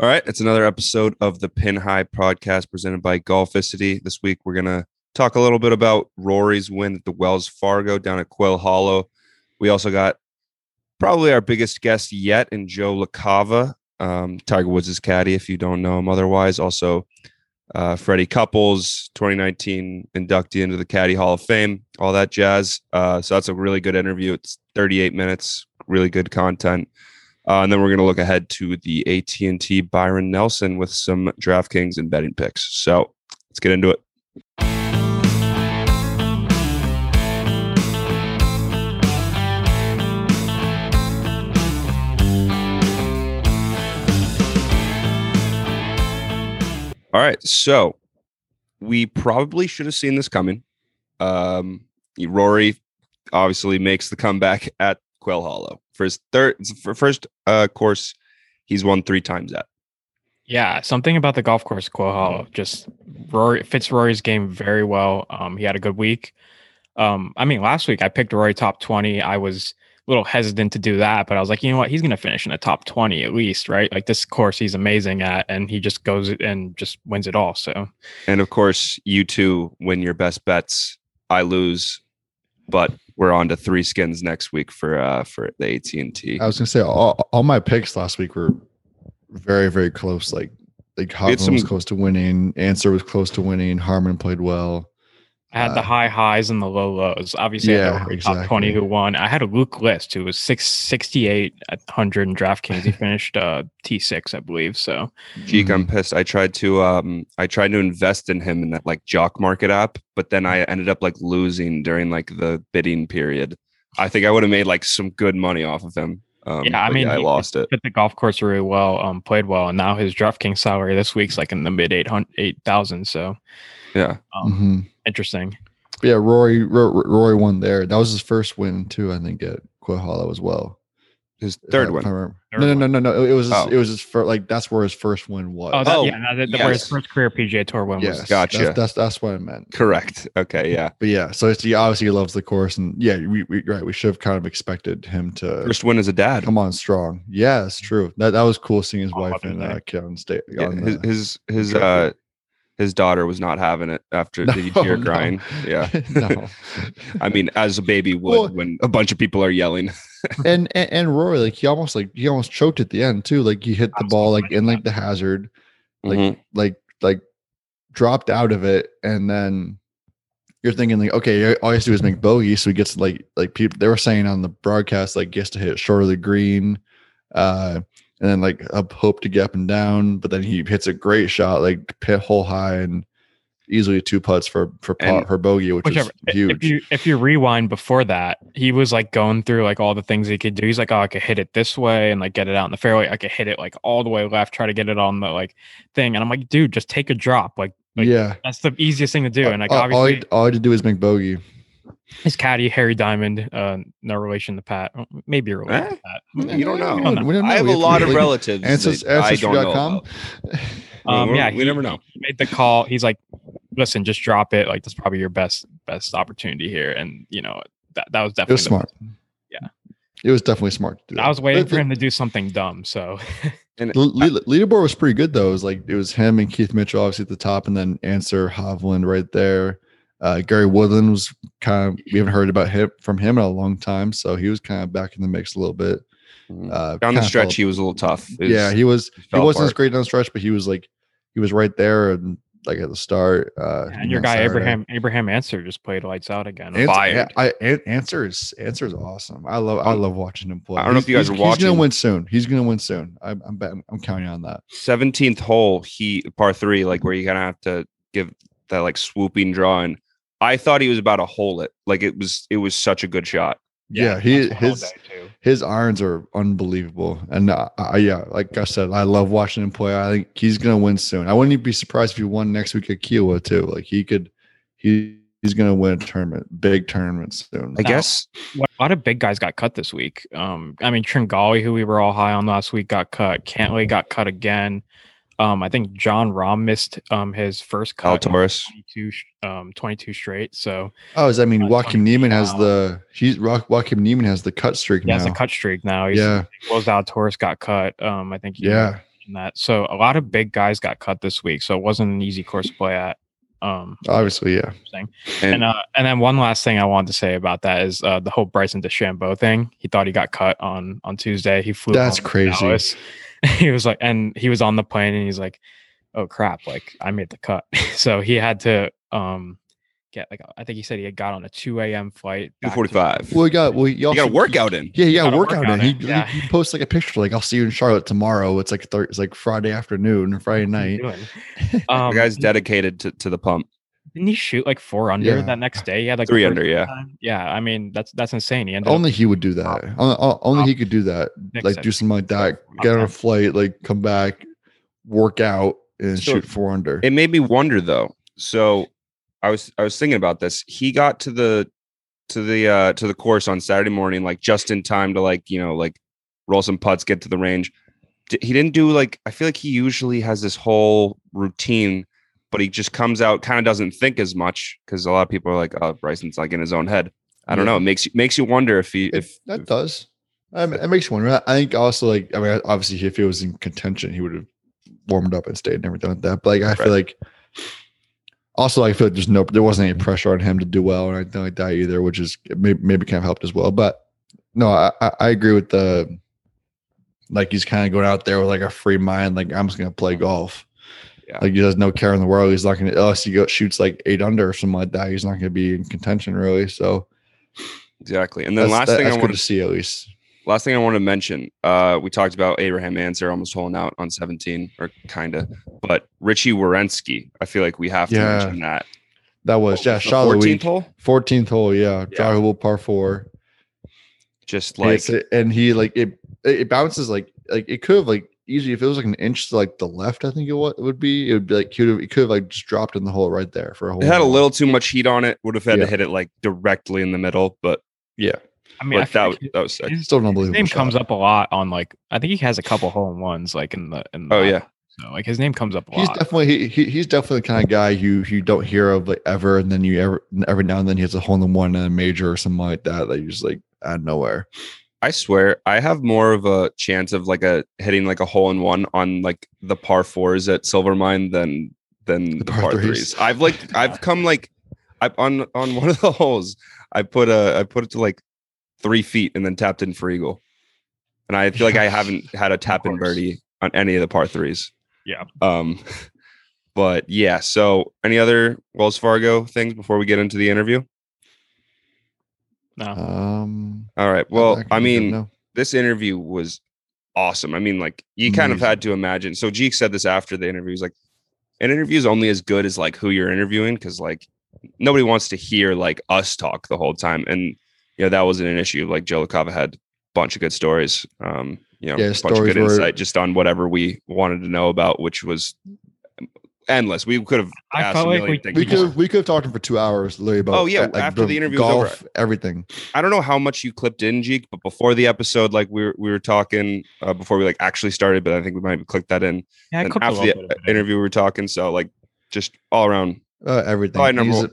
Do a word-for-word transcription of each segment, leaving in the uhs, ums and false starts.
All right, it's another episode of the Pin High podcast presented by Golficity. This week, we're going to talk a little bit about Rory's win at the Wells Fargo down at Quail Hollow. We also got probably our biggest guest yet in Joe LaCava, um, Tiger Woods' caddy, if you don't know him otherwise. Also, uh, Freddie Couples, twenty nineteen inductee into the Caddy Hall of Fame, all that jazz. Uh, so that's a really good interview. It's thirty-eight minutes, really good content. Uh, and then we're going to look ahead to the A T and T Byron Nelson with some DraftKings and betting picks. So let's get into it. All right. So we probably should have seen this coming. Um, Rory obviously makes the comeback at Quail Hollow. For his third, for first uh, course, he's won three times at. Yeah, something about the golf course, Quail Hollow, just Rory fits Rory's game very well. Um, he had a good week. Um, I mean, last week I picked Rory top twenty. I was a little hesitant to do that, but I was like, you know what, he's going to finish in the top twenty at least, right? Like this course, he's amazing at, and he just goes and just wins it all. So, and of course, you two win your best bets. I lose, but we're on to three skins next week for uh, for the A T and T. I was gonna say all, all my picks last week were very, very close. Like like Hoffman some, was close to winning, Ancer was close to winning, Harmon played well. I had uh, the high highs and the low lows. Obviously, yeah, I had exactly. top twenty who won. I had a Luke List who was six sixty-eight at hundred in DraftKings. He finished uh, T six, I believe. So Geek, I'm pissed. I tried to um I tried to invest in him in that like jock market app, but then I ended up like losing during like the bidding period. I think I would have made like some good money off of him. Um, yeah, I mean, yeah, I lost it. He hit the golf course really well, um, played well, and now his DraftKings salary this week's like in the mid eight hundred eight thousand. So yeah. Um, mm-hmm. Interesting. But yeah, Rory, Rory Rory won there. That was his first win too, I think, at Quail Hollow as well. His third win. No, no, no, no, no. It was oh. his, it was his first, like that's where his first win was. Oh, that, oh yeah, no, that, yes. Where his first career P G A Tour win yes. was. Gotcha. That's, that's that's what I meant. Correct. Okay. Yeah. But yeah, so it's, he obviously loves the course, and yeah, we, we right. We should have kind of expected him to first win as a dad. Come on, strong. Yeah, that's true. That that was cool seeing his oh, wife and uh, kid on stage. Yeah, his the, his his uh. His daughter was not having it after no, the tear no. crying. Yeah. no. I mean, as a baby would well, when a bunch of people are yelling. and, and and Rory, like he almost like he almost choked at the end too. Like he hit the Absolutely. ball like in like the hazard, like mm-hmm. like like dropped out of it. And then you're thinking like, okay, all he has to do is make bogey. So he gets like like people they were saying on the broadcast, like he has to hit short of the green. Uh And then like up hope to get up and down, but then he hits a great shot, like pit hole high and easily two putts for for pot, for bogey, which whichever, is huge. If you, if you rewind before that, he was like going through like all the things he could do. He's like, oh, I could hit it this way and like get it out in the fairway. I could hit it like all the way left, try to get it on the like thing. And I'm like, dude, just take a drop. Like, like yeah, that's the easiest thing to do. And like uh, obviously, all I, all I had to do is make bogey. His caddy, Harry Diamond, uh, no relation to Pat. Maybe you're related eh? to Pat. You don't know. Don't know. We don't know. I have we a lot of relatives. Ancest- I don't know. About. Um, yeah, we he, never know. He made the call. He's like, "Listen, just drop it. Like that's probably your best best opportunity here." And you know that that was definitely it was smart. Best. Yeah, it was definitely smart. To do that. I was waiting but, for him to do something dumb. So, and the leaderboard was pretty good though. It was like it was him and Keith Mitchell obviously at the top, and then Ancer Hovland right there. Uh, Gary Woodland was kind of, we haven't heard about him from him in a long time. So he was kind of back in the mix a little bit. Uh, down the stretch, felt, he was a little tough. It yeah, he was, he wasn't as great down the stretch, but he was like, he was right there and like at the start. Uh, and your guy, Saturday. Abraham, Abraham Ancer just played lights out again. Ancer, Fired. I, I, Ancer is, Ancer is awesome. I love, I love watching him play. I don't he's, know if you guys are watching. He's going to win soon. He's going to win soon. I'm, I'm, I'm, I'm counting on that. seventeenth hole, he par three, like where you kind of have to give that like swooping draw and, I thought he was about to hole it. Like it was, it was such a good shot. Yeah, yeah he his his irons are unbelievable, and uh, I, yeah, like I said, I love watching him play. I think he's gonna win soon. I wouldn't be surprised if he won next week at Kiowa too. Like he could, he he's gonna win a tournament, big tournament soon. I now, guess a lot of big guys got cut this week. Um, I mean Tringali, who we were all high on last week, got cut. Cantley got cut again. Um, I think John Rahm missed um his first cut. twenty-two, um, twenty-two straight. So oh, does that mean uh, Joaquin Niemann now. has the he's Joaquin Niemann has the cut streak he now? He has the cut streak now. He's, yeah, Wells Fargo got cut. Um, I think he, yeah, in that. So a lot of big guys got cut this week, so it wasn't an easy course to play at. Um, Obviously, yeah. And and, uh, and then one last thing I wanted to say about that is uh, the whole Bryson DeChambeau thing. He thought he got cut on on Tuesday. He flew. That's crazy. He was like, and he was on the plane, and he's like, "Oh crap! Like I made the cut." So he had to um get like I think he said he had got on a two a.m. flight. two forty-five Well, he got well, he, also, he got a workout in. Yeah, he got, got a workout, workout in. in. He, yeah. he, he posts like a picture like, "I'll see you in Charlotte tomorrow." It's like thir- it's like Friday afternoon, Friday night. Um, the guy's dedicated to, to the pump. Didn't he shoot like four under yeah. that next day? He had like three under, yeah. Time. Yeah, I mean that's that's insane. He only up, he would do that. Only, only um, he could do that. Like do something like that. Get on a flight, like come back, work out, and so shoot four under. It made me wonder though. So I was I was thinking about this. He got to the to the uh, to the course on Saturday morning, like just in time to like you know like roll some putts, get to the range. D- he didn't do like I feel like he usually has this whole routine. But he just comes out, kind of doesn't think as much because a lot of people are like, "Oh, Bryson's like in his own head." I don't yeah. know. It makes you makes you wonder if he if, if that if, does. I mean, it makes you wonder. I think also like I mean, obviously, if he was in contention, he would have warmed up and stayed and everything like that. But like I right. feel like also I feel like there's no there wasn't any pressure on him to do well or anything like that either, which is maybe, maybe kind of helped as well. But no, I, I agree with the like he's kind of going out there with like a free mind, like I'm just gonna play golf. Yeah. Like he has no care in the world. He's not going to, unless he go, shoots like eight under or something like that, he's not going to be in contention really. So exactly. And then last that, thing I wanted to see at least. Last thing I want to mention, uh, we talked about Abraham Ancer almost holding out on seventeen or kind of, but Richie Wierenski, I feel like we have to yeah. mention that. That was oh, yeah, shot fourteenth hole, fourteenth hole, yeah, yeah. drivable par four. Just like and, and he like it, it bounces like like it could have like. Easy if it was like an inch to like the left, I think it would be. It would be like he would have, he could have like just dropped in the hole right there for a hole. It had a little too much heat on it. Would have had yeah. to hit it like directly in the middle, but yeah. I mean, I that, like was, that was sick. His, Still an unbelievable. His name shot. Comes up a lot on like I think he has a couple hole in ones like in the in the oh line. Yeah. So like his name comes up a he's lot. He's definitely he, he's definitely the kind of guy you you don't hear of like ever, and then you ever every now and then he has a hole in one in a major or something like that that you just like out of nowhere. I swear I have more of a chance of like a hitting like a hole in one on like the par fours at Silvermine than than the, the par threes. threes. I've like I've come like I on on one of the holes I put a I put it to like three feet and then tapped in for eagle, and I feel like I haven't had a tap in birdie on any of the par threes. Yeah. Um. But yeah. So any other Wells Fargo things before we get into the interview? No. Um, all right. Well, I mean, this interview was awesome. I mean, like you kind Amazing. Of had to imagine. So Jeek said this after the interview. He's like, an interview is only as good as like who you're interviewing. Cause like nobody wants to hear like us talk the whole time. And, you know, that wasn't an issue. Like Joe LaCava had a bunch of good stories, um, you know, yeah, a bunch of good insight were... just on whatever we wanted to know about, which was endless. We could have. I felt like we, we could we could have talked for two hours, literally. About oh yeah, like, after the, the interview, golf, was over. Everything. I don't know how much you clipped in, Jeek, but before the episode, like we were we were talking uh, before we like actually started, but I think we might have clicked that in. Yeah, and after the interview, we were talking, so like just all around uh, everything. He's a,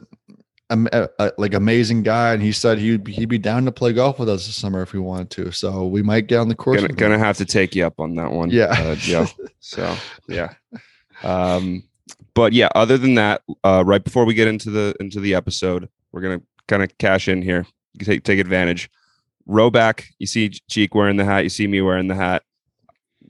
a, a, like amazing guy, and he said he'd he'd be down to play golf with us this summer if we wanted to. So we might get on the course. Gonna, gonna have to take you up on that one. Yeah, uh, Joe. So yeah. Um. But yeah, other than that, uh, right before we get into the into the episode, we're gonna kind of cash in here. You take take advantage. Row back. You see Jeek wearing the hat. You see me wearing the hat.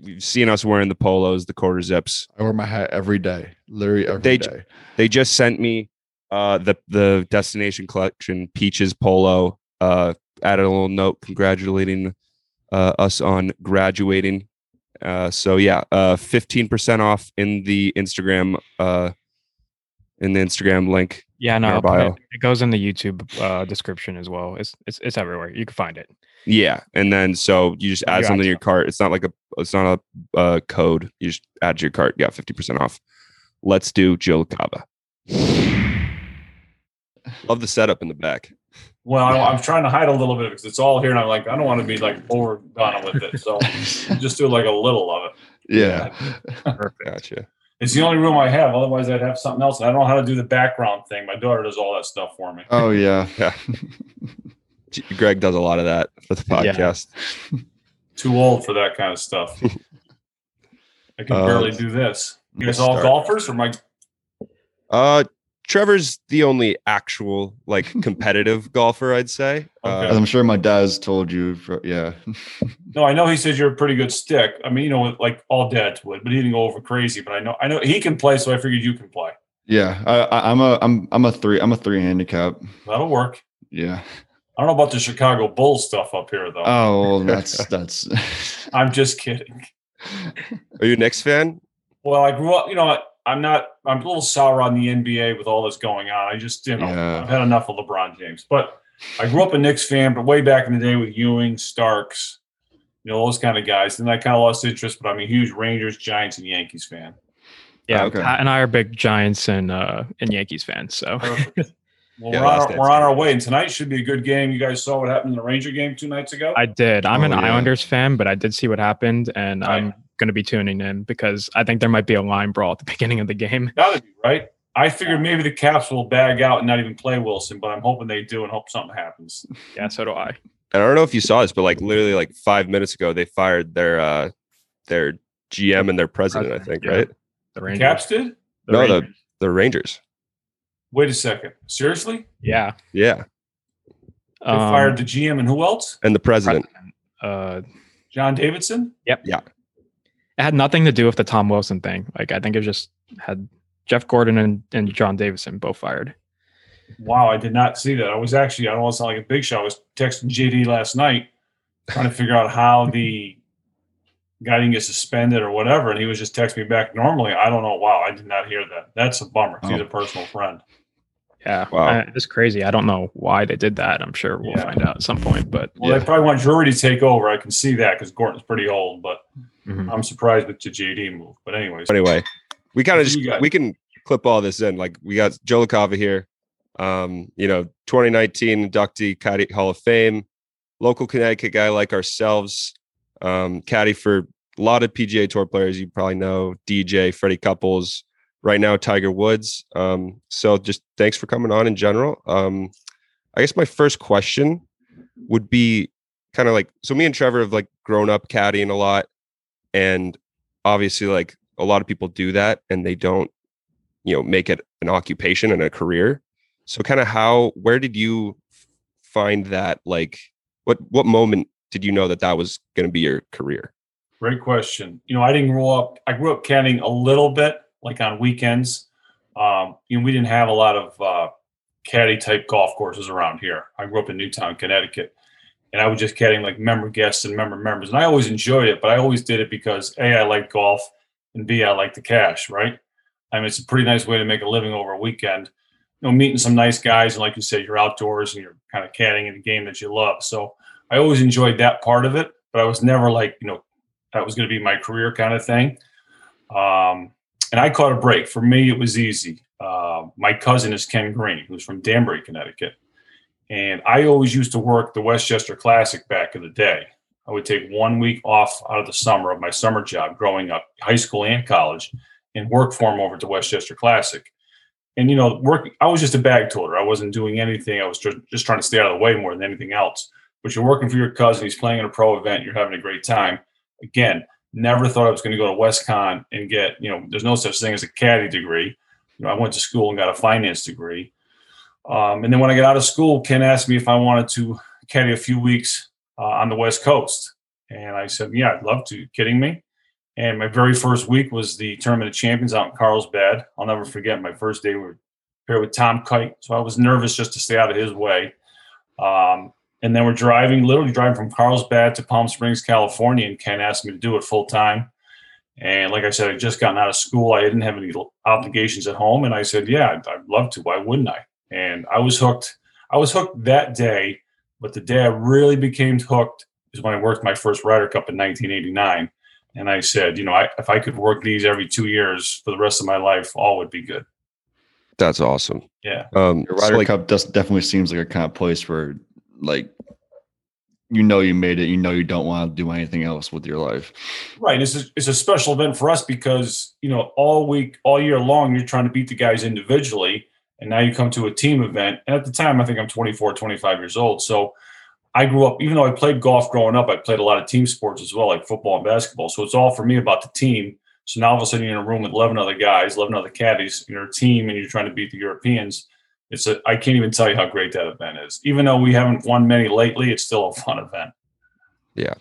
You've seen us wearing the polos, the quarter zips. I wear my hat every day, literally every they, day. They just sent me uh, the the Destination Collection Peaches polo. Uh, added a little note congratulating uh, us on graduating. Uh, so yeah, uh, fifteen percent off in the Instagram, uh, in the Instagram link. Yeah, no, I'll put it, it goes in the YouTube, uh, description as well. It's, it's, it's everywhere. You can find it. Yeah. And then, so you just add you something to your cart. It's not like a, it's not a, uh, code. You just add to your cart. You got fifty percent off. Let's do Joe LaCava. Love the setup in the back. Well, I'm trying to hide a little bit because it's all here, and I'm like, I don't want to be like overdone with it, so just do like a little of it. Yeah, perfect. Gotcha. It's the only room I have. Otherwise, I'd have something else. I don't know how to do the background thing. My daughter does all that stuff for me. Oh yeah, yeah. Greg does a lot of that for the podcast. Yeah. Too old for that kind of stuff. I can um, barely do this. You guys all start. golfers or Mike? Uh, Trevor's the only actual like competitive golfer, I'd say. Okay. Uh, I'm sure my dad's told you. For, yeah. No, I know he says you're a pretty good stick. I mean, you know, like all dads would, but he didn't go over crazy. But I know, I know he can play, so I figured you can play. Yeah, I, I, I'm a, I'm, I'm a three, I'm a three handicap. That'll work. Yeah. I don't know about the Chicago Bulls stuff up here, though. Oh, that's that's. I'm just kidding. Are you a Knicks fan? Well, I grew up. You know, I, I'm not. I'm a little sour on the N B A with all this going on. I just, you know, yeah. I've had enough of LeBron James. But I grew up a Knicks fan, but way back in the day with Ewing, Starks, you know, those kind of guys. And I kind of lost interest. But I'm a huge Rangers, Giants, and Yankees fan. Yeah, oh, okay. Pat and I are big Giants and uh, and Yankees fans. So. Well, yeah, we're, on our, we're on our way, and tonight should be a good game. You guys saw what happened in the Ranger game two nights ago? I did. I'm oh, an yeah. Islanders fan, but I did see what happened, and right. I'm going to be tuning in because I think there might be a line brawl at the beginning of the game. That'd be right. I figured maybe the Caps will bag out and not even play Wilson, but I'm hoping they do and hope something happens. Yeah, so do I. And I don't know if you saw this, but like literally like five minutes ago, they fired their uh, their G M and their president, president I think, yeah. right? The, the Caps did? The no, Rangers. the the Rangers. Wait a second. Seriously? Yeah. Yeah. They um, fired the G M and who else? And the president. Uh, John Davidson? Yep. Yeah. It had nothing to do with the Tom Wilson thing. Like, I think it just had Jeff Gordon and, and John Davidson both fired. Wow. I did not see that. I was actually, I don't want to sound like a big shot. I was texting J D last night trying to figure out how the guy didn't get suspended or whatever. And he was just texting me back normally. I don't know. Wow. I did not hear that. That's a bummer. Oh. He's a personal friend. Yeah, wow. I, it's crazy. I don't know why they did that. I'm sure we'll yeah. find out at some point. But well, yeah. they probably want Drury to take over. I can see that because Gordon's pretty old. But mm-hmm. I'm surprised with the J D move. But anyways, anyway, we kind of just we can clip all this in. Like we got Joe LaCava here. Um, you know, twenty nineteen inductee, Caddy Hall of Fame, local Connecticut guy like ourselves. Um, caddy for a lot of P G A Tour players. You probably know D J, Freddie Couples. Right now, Tiger Woods. Um, so just thanks for coming on in general. Um, I guess my first question would be kind of like, so me and Trevor have like grown up caddying a lot. And obviously like a lot of people do that and they don't, you know, make it an occupation and a career. So kind of how, where did you find that? Like what, what moment did you know that that was going to be your career? Great question. You know, I didn't grow up, I grew up caddying a little bit. Like on weekends, um, you know, we didn't have a lot of uh, caddy type golf courses around here. I grew up in Newtown, Connecticut, and I was just caddying like member guests and member members. And I always enjoyed it, but I always did it because A, I like golf, and B, I like the cash, right? I mean, it's a pretty nice way to make a living over a weekend, you know, meeting some nice guys. And like you said, you're outdoors and you're kind of caddying in a game that you love. So I always enjoyed that part of it, but I was never like, you know, that was going to be my career kind of thing. Um, And I caught a break. For me, it was easy. Uh, my cousin is Ken Green, who's from Danbury, Connecticut. And I always used to work the Westchester Classic back in the day. I would take one week off out of the summer of my summer job growing up, high school and college, and work for him over at the Westchester Classic. And, you know, work. I was just a bag toter. I wasn't doing anything. I was tr- just trying to stay out of the way more than anything else. But you're working for your cousin. He's playing at a pro event. You're having a great time. Again, never thought I was going to go to WestConn and get, you know, there's no such thing as a caddy degree. You know, I went to school and got a finance degree. Um, and then when I got out of school, Ken asked me if I wanted to caddy a few weeks uh, on the West Coast. And I said, yeah, I'd love to. You're kidding me? And my very first week was the Tournament of Champions out in Carlsbad. I'll never forget my first day. We were paired with Tom Kite. So I was nervous just to stay out of his way. Um, And then we're driving, literally driving from Carlsbad to Palm Springs, California. And Ken asked me to do it full time. And like I said, I'd just gotten out of school. I didn't have any obligations at home. And I said, yeah, I'd, I'd love to. Why wouldn't I? And I was hooked. I was hooked that day. But the day I really became hooked is when I worked my first Ryder Cup in nineteen eighty-nine. And I said, you know, I, if I could work these every two years for the rest of my life, all would be good. That's awesome. Yeah. Um, Ryder so like, Cup does, definitely seems like a kind of place where like, you know, you made it, you know, you don't want to do anything else with your life. Right. It's a, it's a special event for us because, you know, all week, all year long, you're trying to beat the guys individually. And now you come to a team event. And at the time, I think I'm twenty-four, twenty-five years old. So I grew up, even though I played golf growing up, I played a lot of team sports as well, like football and basketball. So it's all for me about the team So now all of a sudden you're in a room with eleven other guys, eleven other caddies, you're a team, and you're trying to beat the Europeans. It's a, I can't even tell you how great that event is. Even though we haven't won many lately, it's still a fun event. Yeah.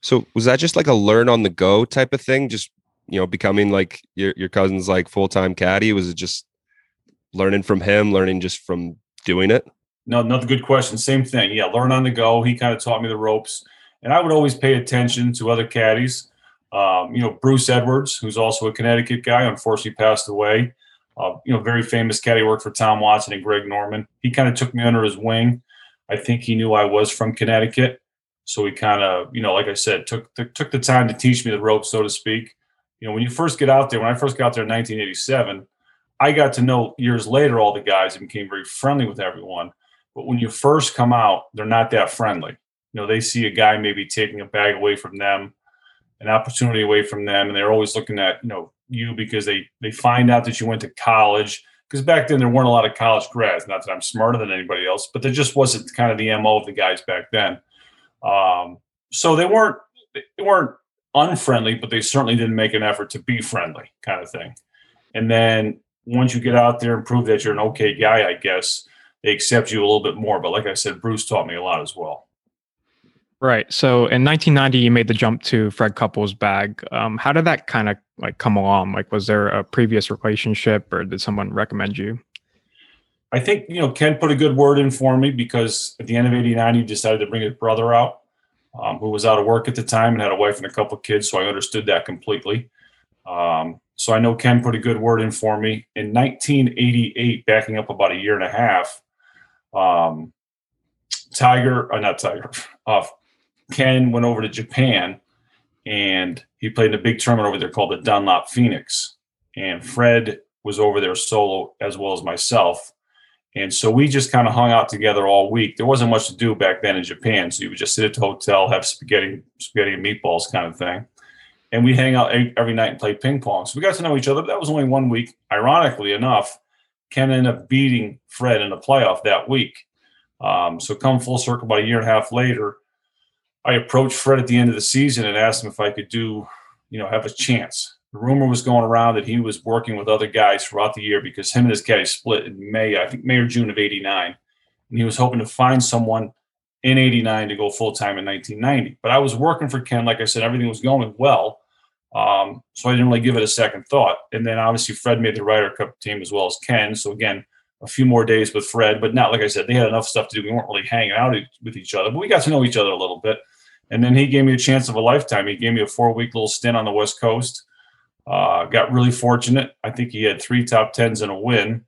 So was that just like a learn on the go type of thing? Just, you know, becoming like your, your cousin's like full-time caddy? Was it just learning from him, learning just from doing it? No, another good question. Same thing. Yeah. Learn on the go. He kind of taught me the ropes, and I would always pay attention to other caddies. Um, you know, Bruce Edwards, who's also a Connecticut guy, unfortunately passed away. Uh, you know, very famous caddy, worked for Tom Watson and Greg Norman. He kind of took me under his wing. I think he knew I was from Connecticut. So he kind of, you know, like I said, took the, took the time to teach me the ropes, so to speak. You know, when you first get out there, when I first got there in nineteen eighty-seven, I got to know years later all the guys and became very friendly with everyone. But when you first come out, they're not that friendly. You know, they see a guy maybe taking a bag away from them, an opportunity away from them, and they're always looking at, you know, you because they they find out that you went to college. Because back then there weren't a lot of college grads. Not that I'm smarter than anybody else, but there just wasn't kind of the M O of the guys back then. Um, so they weren't they weren't unfriendly, but they certainly didn't make an effort to be friendly, kind of thing. And then once you get out there and prove that you're an okay guy, I guess they accept you a little bit more. But like I said, Bruce taught me a lot as well. Right. So in nineteen ninety, you made the jump to Fred Couples' bag. Um, how did that kind of like come along? Like, was there a previous relationship, or did someone recommend you? I think, you know, Ken put a good word in for me, because at the end of eighty-nine, he decided to bring his brother out, um, who was out of work at the time and had a wife and a couple kids. So I understood that completely. Um, so I know Ken put a good word in for me. In nineteen eighty-eight, backing up about a year and a half, um, Tiger, uh, not Tiger, uh, Ken went over to Japan, and he played in a big tournament over there called the Dunlop Phoenix. And Fred was over there solo, as well as myself. And so we just kind of hung out together all week. There wasn't much to do back then in Japan. So you would just sit at the hotel, have spaghetti, spaghetti and meatballs kind of thing. And we'd hang out every night and play ping pong. So we got to know each other, but that was only one week. Ironically enough, Ken ended up beating Fred in a playoff that week. Um, so come full circle, about a year and a half later, I approached Fred at the end of the season and asked him if I could do, you know, have a chance. The rumor was going around that he was working with other guys throughout the year, because him and his caddy split in May, I think May or June of eighty-nine. And he was hoping to find someone in eighty-nine to go full-time in nineteen ninety. But I was working for Ken. Like I said, everything was going well. Um, so I didn't really give it a second thought. And then obviously Fred made the Ryder Cup team as well as Ken. So again, a few more days with Fred, but not, like I said, they had enough stuff to do. We weren't really hanging out with each other, but we got to know each other a little bit. And then he gave me a chance of a lifetime. He gave me a four-week little stint on the West Coast. Uh, got really fortunate. I think he had three top tens and a win.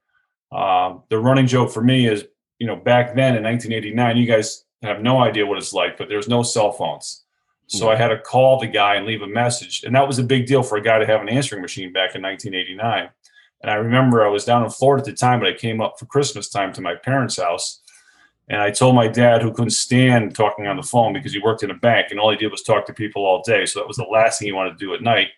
Uh, the running joke for me is, you know, back then in nineteen eighty-nine, you guys have no idea what it's like, but there's no cell phones. So mm-hmm. I had to call the guy and leave a message. And that was a big deal for a guy to have an answering machine back in nineteen eighty-nine. And I remember I was down in Florida at the time, but I came up for Christmas time to my parents' house. And I told my dad, who couldn't stand talking on the phone because he worked in a bank and all he did was talk to people all day. So that was the last thing he wanted to do at night.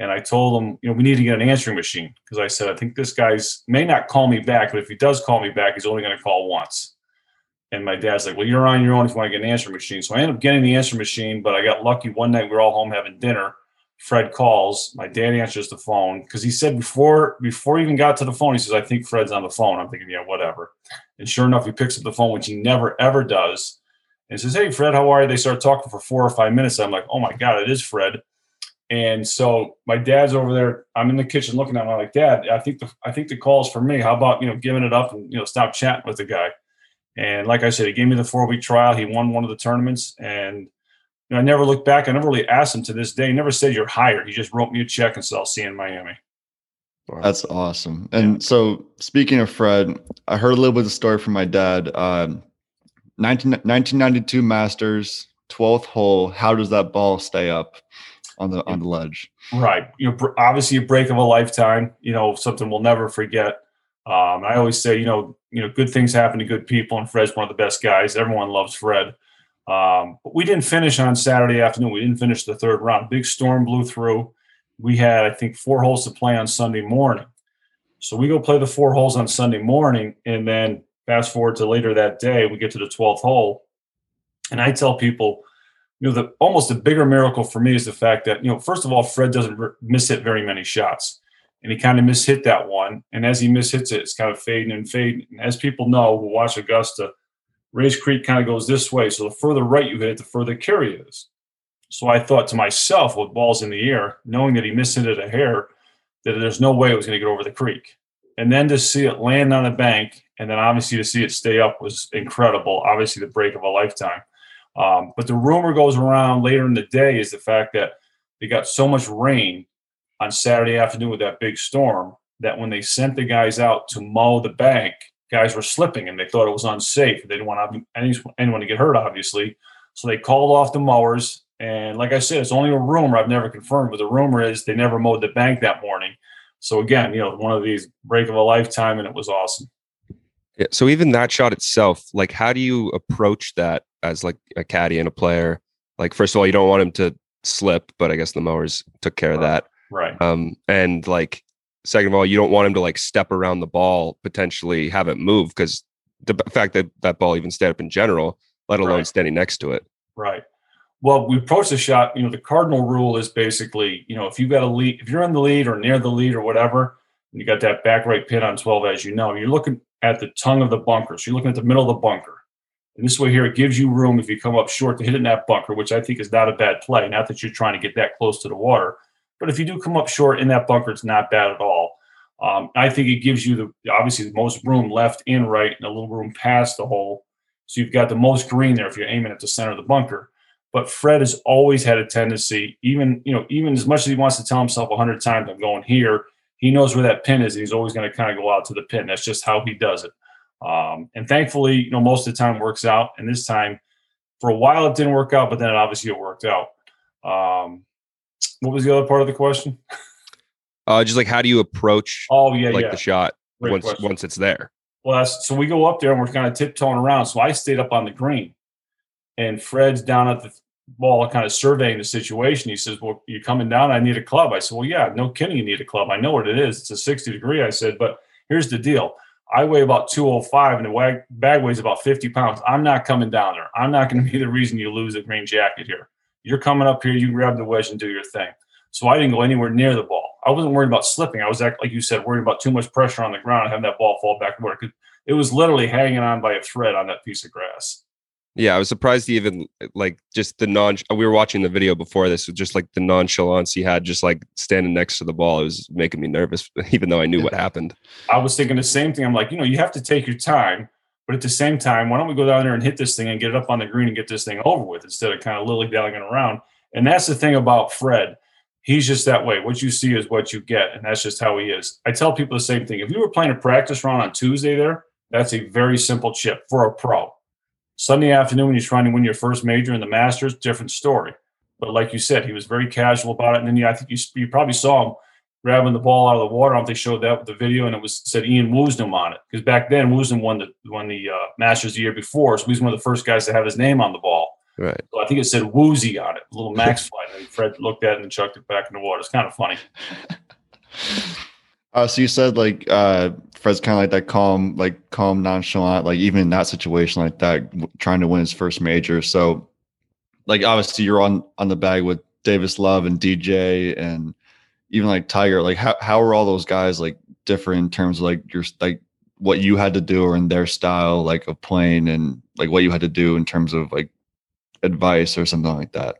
And I told him, you know, we need to get an answering machine, because I said, I think this guy's may not call me back, but if he does call me back, he's only going to call once. And my dad's like, well, you're on your own if you want to get an answering machine. So I ended up getting the answering machine, but I got lucky. One night we were all home having dinner. Fred calls. My dad answers the phone, because he said before before he even got to the phone, he says, I think Fred's on the phone. I'm thinking, yeah, whatever. And sure enough, he picks up the phone, which he never, ever does. And says, hey, Fred, how are you? They start talking for four or five minutes. I'm like, oh, my God, it is Fred. And so my dad's over there. I'm in the kitchen looking at him. I'm like, Dad, I think the I think the call's for me. How about, you know, giving it up and, you know, stop chatting with the guy? And like I said, he gave me the four week trial. He won one of the tournaments, and you know, I never looked back. I never really asked him to this day. He never said you're hired. He just wrote me a check and said, I'll see you in Miami. Wow. That's awesome. And yeah. So speaking of Fred, I heard a little bit of the story from my dad. Uh, nineteen ninety-two Masters, twelfth hole. How does that ball stay up on the on the ledge? Right. You know, obviously a break of a lifetime, you know, something we'll never forget. Um, I always say, you know, you know, good things happen to good people, and Fred's one of the best guys. Everyone loves Fred. Um, but we didn't finish on Saturday afternoon. We didn't finish the third round. Big storm blew through. We had, I think, four holes to play on Sunday morning. So we go play the four holes on Sunday morning, and then fast forward to later that day, we get to the twelfth hole. And I tell people, you know, the almost a bigger miracle for me is the fact that, you know, first of all, Fred doesn't r- mishit very many shots, and he kind of mishit that one. And as he mishits it, it's kind of fading and fading. And as people know, we'll watch Augusta, Rays Creek kind of goes this way. So the further right you hit it, the further carry it is. So I thought to myself, with balls in the air, knowing that he missed it at a hair, that there's no way it was going to get over the creek. And then to see it land on the bank, and then obviously to see it stay up was incredible. Obviously the break of a lifetime. Um, but the rumor goes around later in the day is the fact that they got so much rain on Saturday afternoon with that big storm that when they sent the guys out to mow the bank, guys were slipping and they thought it was unsafe. They didn't want anyone to get hurt, obviously. So they called off the mowers. And like I said, it's only a rumor. I've never confirmed, but the rumor is they never mowed the bank that morning. So again, you know, one of these break of a lifetime, and it was awesome. Yeah. So even that shot itself, like, how do you approach that as like a caddy and a player? Like, first of all, you don't want him to slip, but I guess the mowers took care of that. Right. Um, and like, second of all, you don't want him to like step around the ball, potentially have it move, because the fact that that ball even stayed up in general, let alone right. standing next to it. Right. Well, we approach the shot, you know, the cardinal rule is basically, you know, if you've got a lead, if you're in the lead or near the lead or whatever, and you got that back right pin on twelve, as you know, you're looking at the tongue of the bunker. So you're looking at the middle of the bunker. And this way here, it gives you room if you come up short to hit in that bunker, which I think is not a bad play. Not that you're trying to get that close to the water, but if you do come up short in that bunker, it's not bad at all. Um, I think it gives you the obviously the most room left and right and a little room past the hole. So you've got the most green there if you're aiming at the center of the bunker. But Fred has always had a tendency, even, you know, even as much as he wants to tell himself a hundred times, I'm going here, he knows where that pin is. And he's always going to kind of go out to the pin. That's just how he does it. Um, and thankfully, you know, most of the time works out. And this time for a while, it didn't work out, but then obviously it worked out. Um, what was the other part of the question? Uh, just like, how do you approach oh, yeah, like yeah. the shot Great once, question. once it's there? Well, that's, so we go up there and we're kind of tiptoeing around. So I stayed up on the green. And Fred's down at the ball kind of surveying the situation. He says, well, you're coming down. I need a club. I said, well, yeah, no kidding. You need a club. I know what it is. It's a sixty degree. I said, but here's the deal. I weigh about two oh five and the wag- bag weighs about fifty pounds. I'm not coming down there. I'm not going to be the reason you lose the green jacket here. You're coming up here. You grab the wedge and do your thing. So I didn't go anywhere near the ball. I wasn't worried about slipping. I was, act- like you said, worried about too much pressure on the ground and having that ball fall back to water. It was literally hanging on by a thread on that piece of grass. Yeah, I was surprised he even, like, just the non... We were watching the video before this, just, like, the nonchalance he had, just, like, standing next to the ball. It was making me nervous, even though I knew what happened. I was thinking the same thing. I'm like, you know, you have to take your time, but at the same time, why don't we go down there and hit this thing and get it up on the green and get this thing over with instead of kind of lily-dallying around. And that's the thing about Fred. He's just that way. What you see is what you get, and that's just how he is. I tell people the same thing. If you were playing a practice round on Tuesday there, that's a very simple chip for a pro. Sunday afternoon when you're trying to win your first major in the Masters, different story. But like you said, he was very casual about it. And then yeah, I think you, you probably saw him grabbing the ball out of the water. I don't think they showed that with the video, and it was said Ian Woosnam on it. Because back then, Woosnam won the won the uh, Masters the year before, so he was one of the first guys to have his name on the ball. Right. So I think it said Woozy on it, a little Max flight. And Fred looked at it and chucked it back in the water. It's kind of funny. Uh, so you said like uh, Fred's kind of like that calm, like calm, nonchalant, like even in that situation like that, w- trying to win his first major. So like, obviously you're on, on the bag with Davis Love and D J and even like Tiger. Like how, how are all those guys like different in terms of like your, like what you had to do or in their style, like of playing and like what you had to do in terms of like advice or something like that?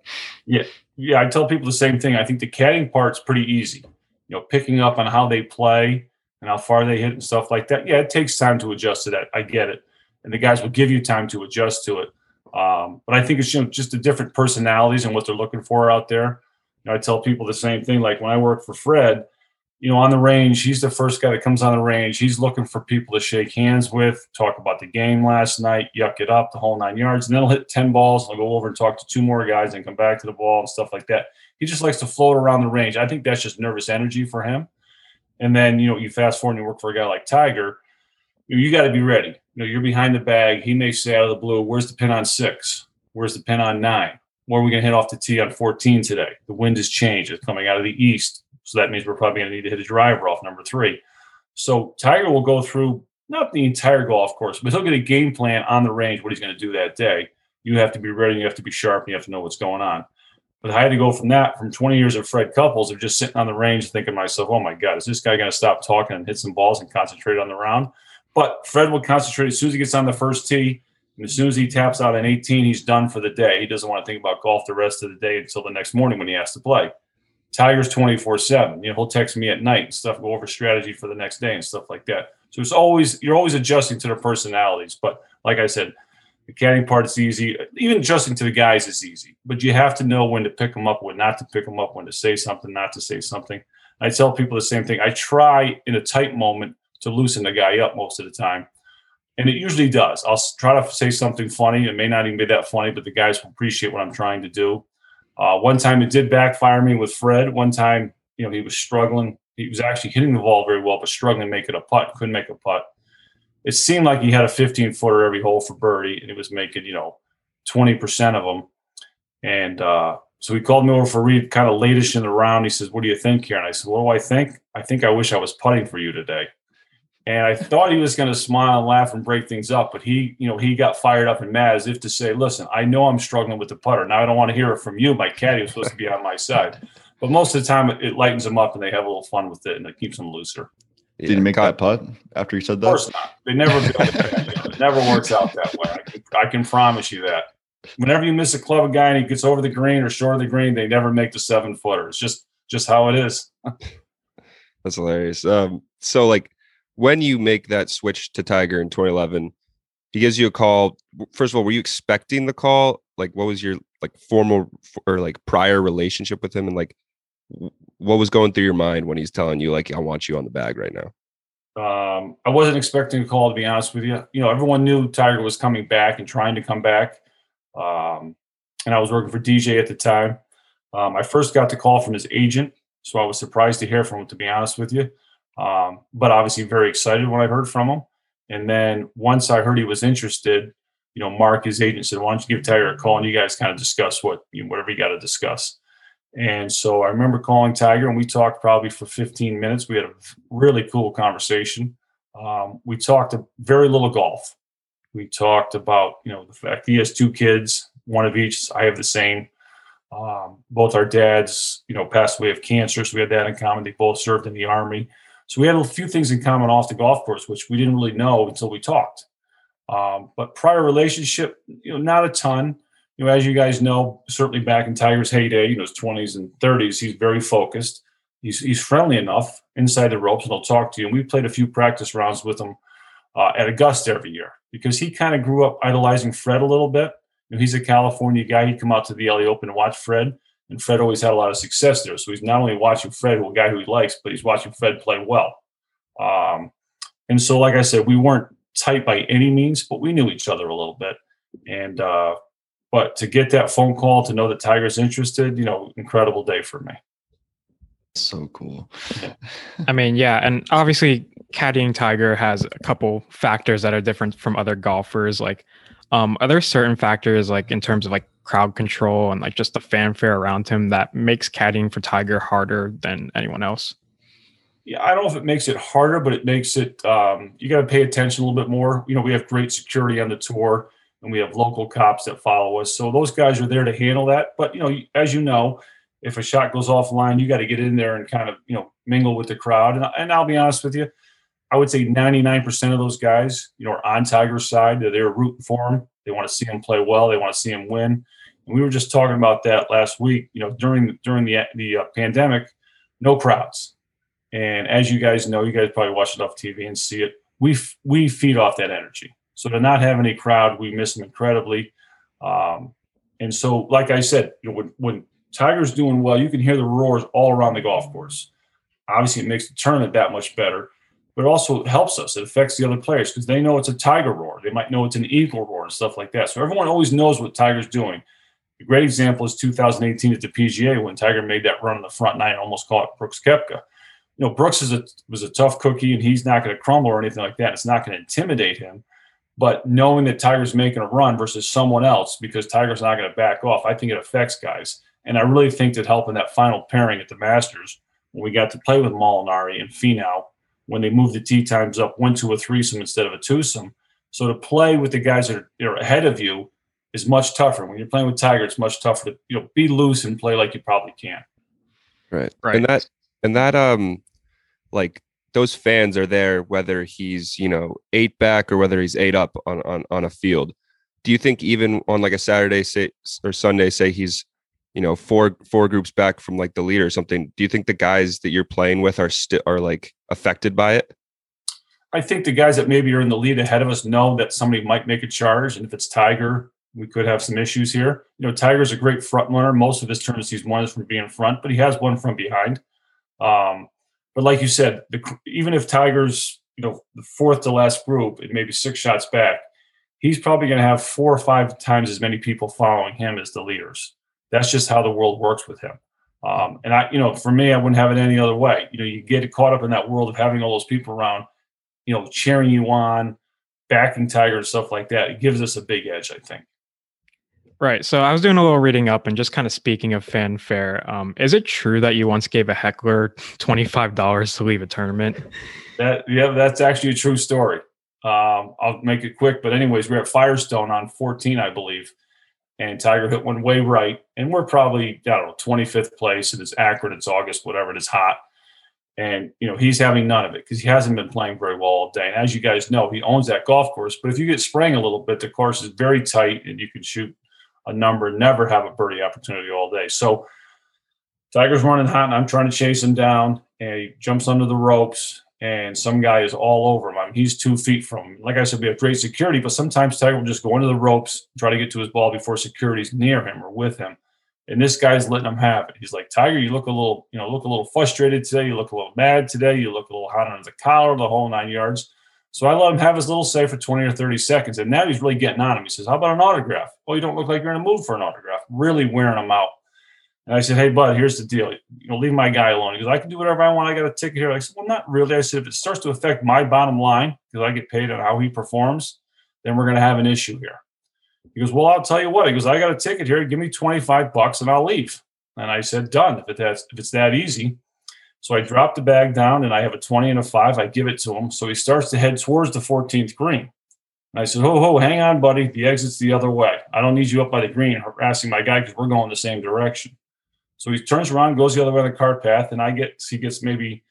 Yeah. Yeah. I tell people the same thing. I think the caddying part's pretty easy. You know, picking up on how they play and how far they hit and stuff like that. Yeah, it takes time to adjust to that. I get it. And the guys will give you time to adjust to it. Um, but I think it's, you know, just the different personalities and what they're looking for out there. You know, I tell people the same thing. Like when I work for Fred, you know, on the range, he's the first guy that comes on the range. He's looking for people to shake hands with, talk about the game last night, yuck it up, the whole nine yards. And then he'll hit ten balls. And I'll go over and talk to two more guys and come back to the ball and stuff like that. He just likes to float around the range. I think that's just nervous energy for him. And then, you know, you fast forward and you work for a guy like Tiger, you, know, you got to be ready. You know, you're behind the bag. He may say out of the blue, where's the pin on six? Where's the pin on nine? Where are we going to hit off the tee on fourteen today? The wind has changed. It's coming out of the east. So that means we're probably going to need to hit a driver off number three. So Tiger will go through not the entire golf course, but he'll get a game plan on the range, what he's going to do that day. you have to be ready, you have to be sharp, and you have to know what's going on. But I had to go from that, from twenty years of Fred Couples, of just sitting on the range thinking to myself, oh, my God, is this guy going to stop talking and hit some balls and concentrate on the round? But Fred will concentrate as soon as he gets on the first tee, and as soon as he taps out an eighteen, he's done for the day. He doesn't want to think about golf the rest of the day until the next morning when he has to play. Tiger's twenty-four seven. You know, he'll text me at night and stuff, go over strategy for the next day and stuff like that. So it's always, you're always adjusting to their personalities. But like I said, the caddying part is easy. Even adjusting to the guys is easy. But you have to know when to pick them up, when not to pick them up, when to say something, not to say something. I tell people the same thing. I try in a tight moment to loosen the guy up most of the time. And it usually does. I'll try to say something funny. It may not even be that funny, but the guys will appreciate what I'm trying to do. Uh, one time it did backfire me with Fred. One time, you know, he was struggling. He was actually hitting the ball very well, but struggling to make it a putt, couldn't make a putt. It seemed like he had a fifteen-footer every hole for birdie, and he was making, you know, twenty percent of them. And uh, so he called me over for a read, kind of late-ish in the round. He says, what do you think here? And I said, what do I think? I think I wish I was putting for you today. And I thought he was going to smile and laugh and break things up, but he, you know, he got fired up and mad, as if to say, listen, I know I'm struggling with the putter. Now I don't want to hear it from you. My caddy was supposed to be on my side. But most of the time it lightens them up and they have a little fun with it and it keeps them looser. Did yeah. he make that putt after you said that? Of course not. They never do it. It never works out that way. I can, I can promise you that. Whenever you miss a club a guy and he gets over the green or short of the green, they never make the seven footer. It's just, just how it is. That's hilarious. Um, so like, when you make that switch to Tiger in twenty eleven, he gives you a call. First of all, were you expecting the call? Like, what was your like formal or like prior relationship with him? And like, what was going through your mind when he's telling you like, I want you on the bag right now? Um, I wasn't expecting a call, to be honest with you. You know, everyone knew Tiger was coming back and trying to come back. Um, and I was working for D J at the time. Um, I first got the call from his agent. So I was surprised to hear from him, to be honest with you. Um, but obviously very excited when I heard from him. And then once I heard he was interested, you know, Mark, his agent, said, why don't you give Tiger a call and you guys kind of discuss what, you know, whatever you got to discuss. And so I remember calling Tiger and we talked probably for fifteen minutes. We had a really cool conversation. Um, we talked very little golf. We talked about, you know, the fact he has two kids, one of each. I have the same. Um, both our dads, you know, passed away of cancer. So we had that in common. They both served in the Army. So we had a few things in common off the golf course, which we didn't really know until we talked. Um, but prior relationship, you know, not a ton. You know, as you guys know, certainly back in Tiger's heyday, you know, his twenties and thirties, he's very focused. He's he's friendly enough inside the ropes, and he'll talk to you. And we played a few practice rounds with him uh, at Augusta every year because he kind of grew up idolizing Fred a little bit. You know, he's a California guy. He'd come out to the L A Open and watch Fred. And Fred always had a lot of success there. So he's not only watching Fred, a guy who he likes, but he's watching Fred play well. Um, and so, like I said, we weren't tight by any means, but we knew each other a little bit. And uh, but to get that phone call, to know that Tiger's interested, you know, incredible day for me. So cool. I mean, yeah. And obviously, caddying Tiger has a couple factors that are different from other golfers. Like, um, are there certain factors, like in terms of like crowd control and like just the fanfare around him, that makes caddying for Tiger harder than anyone else? Yeah, I don't know if it makes it harder, but it makes it, um, you got to pay attention a little bit more. You know, we have great security on the tour and we have local cops that follow us. So those guys are there to handle that. But, you know, as you know, if a shot goes offline, you got to get in there and kind of, you know, mingle with the crowd. And, and I'll be honest with you, I would say ninety-nine percent of those guys, you know, are on Tiger's side. They're there rooting for him. They want to see him play well. They want to see him win. And we were just talking about that last week. You know, during during the the uh, pandemic, no crowds. And as you guys know, you guys probably watch enough T V and see it. We f- we feed off that energy. So to not have any crowd, we miss him incredibly. Um, and so, like I said, you know, when, when Tiger's doing well, you can hear the roars all around the golf course. Obviously, it makes the tournament that much better. But it also helps us. It affects the other players because they know it's a Tiger roar. They might know it's an eagle roar and stuff like that. So everyone always knows what Tiger's doing. A great example is two thousand eighteen at the P G A when Tiger made that run in the front nine and almost caught Brooks Koepka. You know, Brooks is a, was a tough cookie, and he's not going to crumble or anything like that. It's not going to intimidate him. But knowing that Tiger's making a run versus someone else because Tiger's not going to back off, I think it affects guys. And I really think that helping that final pairing at the Masters when we got to play with Molinari and Finau, when they moved the tee times up, went to a threesome instead of a twosome. So to play with the guys that are, that are ahead of you is much tougher. When you're playing with Tiger, it's much tougher to, you know, be loose and play like you probably can. Right. Right. And that, and that, um, like those fans are there, whether he's, you know, eight back or whether he's eight up on, on, on a field. Do you think even on like a Saturday say, or Sunday, say he's, you know, four, four groups back from like the leader or something, do you think the guys that you're playing with are still, are like affected by it? I think the guys that maybe are in the lead ahead of us know that somebody might make a charge. And if it's Tiger, we could have some issues here. You know, Tiger's a great front runner. Most of his tournaments he's won is from being in front, but he has won from behind. Um, but like you said, the, even if Tiger's, you know, the fourth to last group, it may be six shots back, he's probably going to have four or five times as many people following him as the leaders. That's just how the world works with him. Um, and I, you know, for me, I wouldn't have it any other way. You know, you get caught up in that world of having all those people around, you know, cheering you on, backing Tiger and stuff like that. It gives us a big edge, I think. Right. So I was doing a little reading up and just kind of speaking of fanfare. Um, is it true that you once gave a heckler twenty-five dollars to leave a tournament? That, yeah, that's actually a true story. Um, I'll make it quick, but anyways, we're at Firestone on fourteen, I believe. And Tiger hit one way right. And we're probably, I don't know, twenty-fifth place. It is Akron. It's August, whatever. It is hot. And, you know, he's having none of it because he hasn't been playing very well all day. And as you guys know, he owns that golf course. But if you get spraying a little bit, the course is very tight and you can shoot a number, never have a birdie opportunity all day. So Tiger's running hot and I'm trying to chase him down. And he jumps under the ropes and some guy is all over him. I mean, he's two feet from him. Like I said, we have great security, but sometimes Tiger will just go into the ropes, try to get to his ball before security's near him or with him. And this guy's letting him have it. He's like, Tiger, you look a little, you know, look a little frustrated today. You look a little mad today. You look a little hot under the collar, the whole nine yards. So I let him have his little say for twenty or thirty seconds. And now he's really getting on him. He says, how about an autograph? Oh, you don't look like you're in a mood for an autograph. Really wearing him out. And I said, hey, bud, here's the deal. You know, leave my guy alone. He goes, I can do whatever I want. I got a ticket here. I said, well, not really. I said, if it starts to affect my bottom line, because I get paid on how he performs, then we're going to have an issue here. He goes, well, I'll tell you what. He goes, I got a ticket here. Give me twenty-five bucks and I'll leave. And I said, done. If, it has, if it's that easy. So I dropped the bag down and I have a twenty and a five. I give it to him. So he starts to head towards the fourteenth green. And I said, ho, ho, hang on, buddy. The exit's the other way. I don't need you up by the green harassing my guy because we're going the same direction. So he turns around, goes the other way on the cart path. And I get, he gets maybe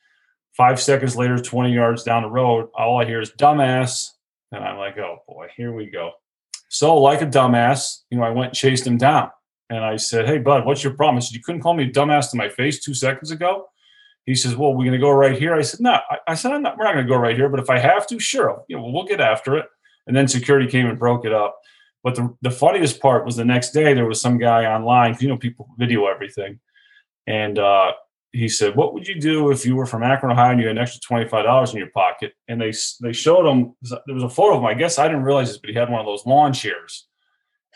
five seconds later, twenty yards down the road. All I hear is dumbass. And I'm like, oh boy, here we go. So like a dumbass, you know, I went and chased him down and I said, hey, bud, what's your problem? I said, you couldn't call me a dumbass to my face two seconds ago. He says, well, we're going to go right here. I said, no, I, I said, I'm not, we're not going to go right here, but if I have to, sure. You know, we'll get after it. And then security came and broke it up. But the, the funniest part was the next day there was some guy online, you know, people video everything. And, uh, he said, what would you do if you were from Akron, Ohio, and you had an extra twenty-five dollars in your pocket? And they they showed him, there was a photo of him. I guess I didn't realize this, but he had one of those lawn chairs.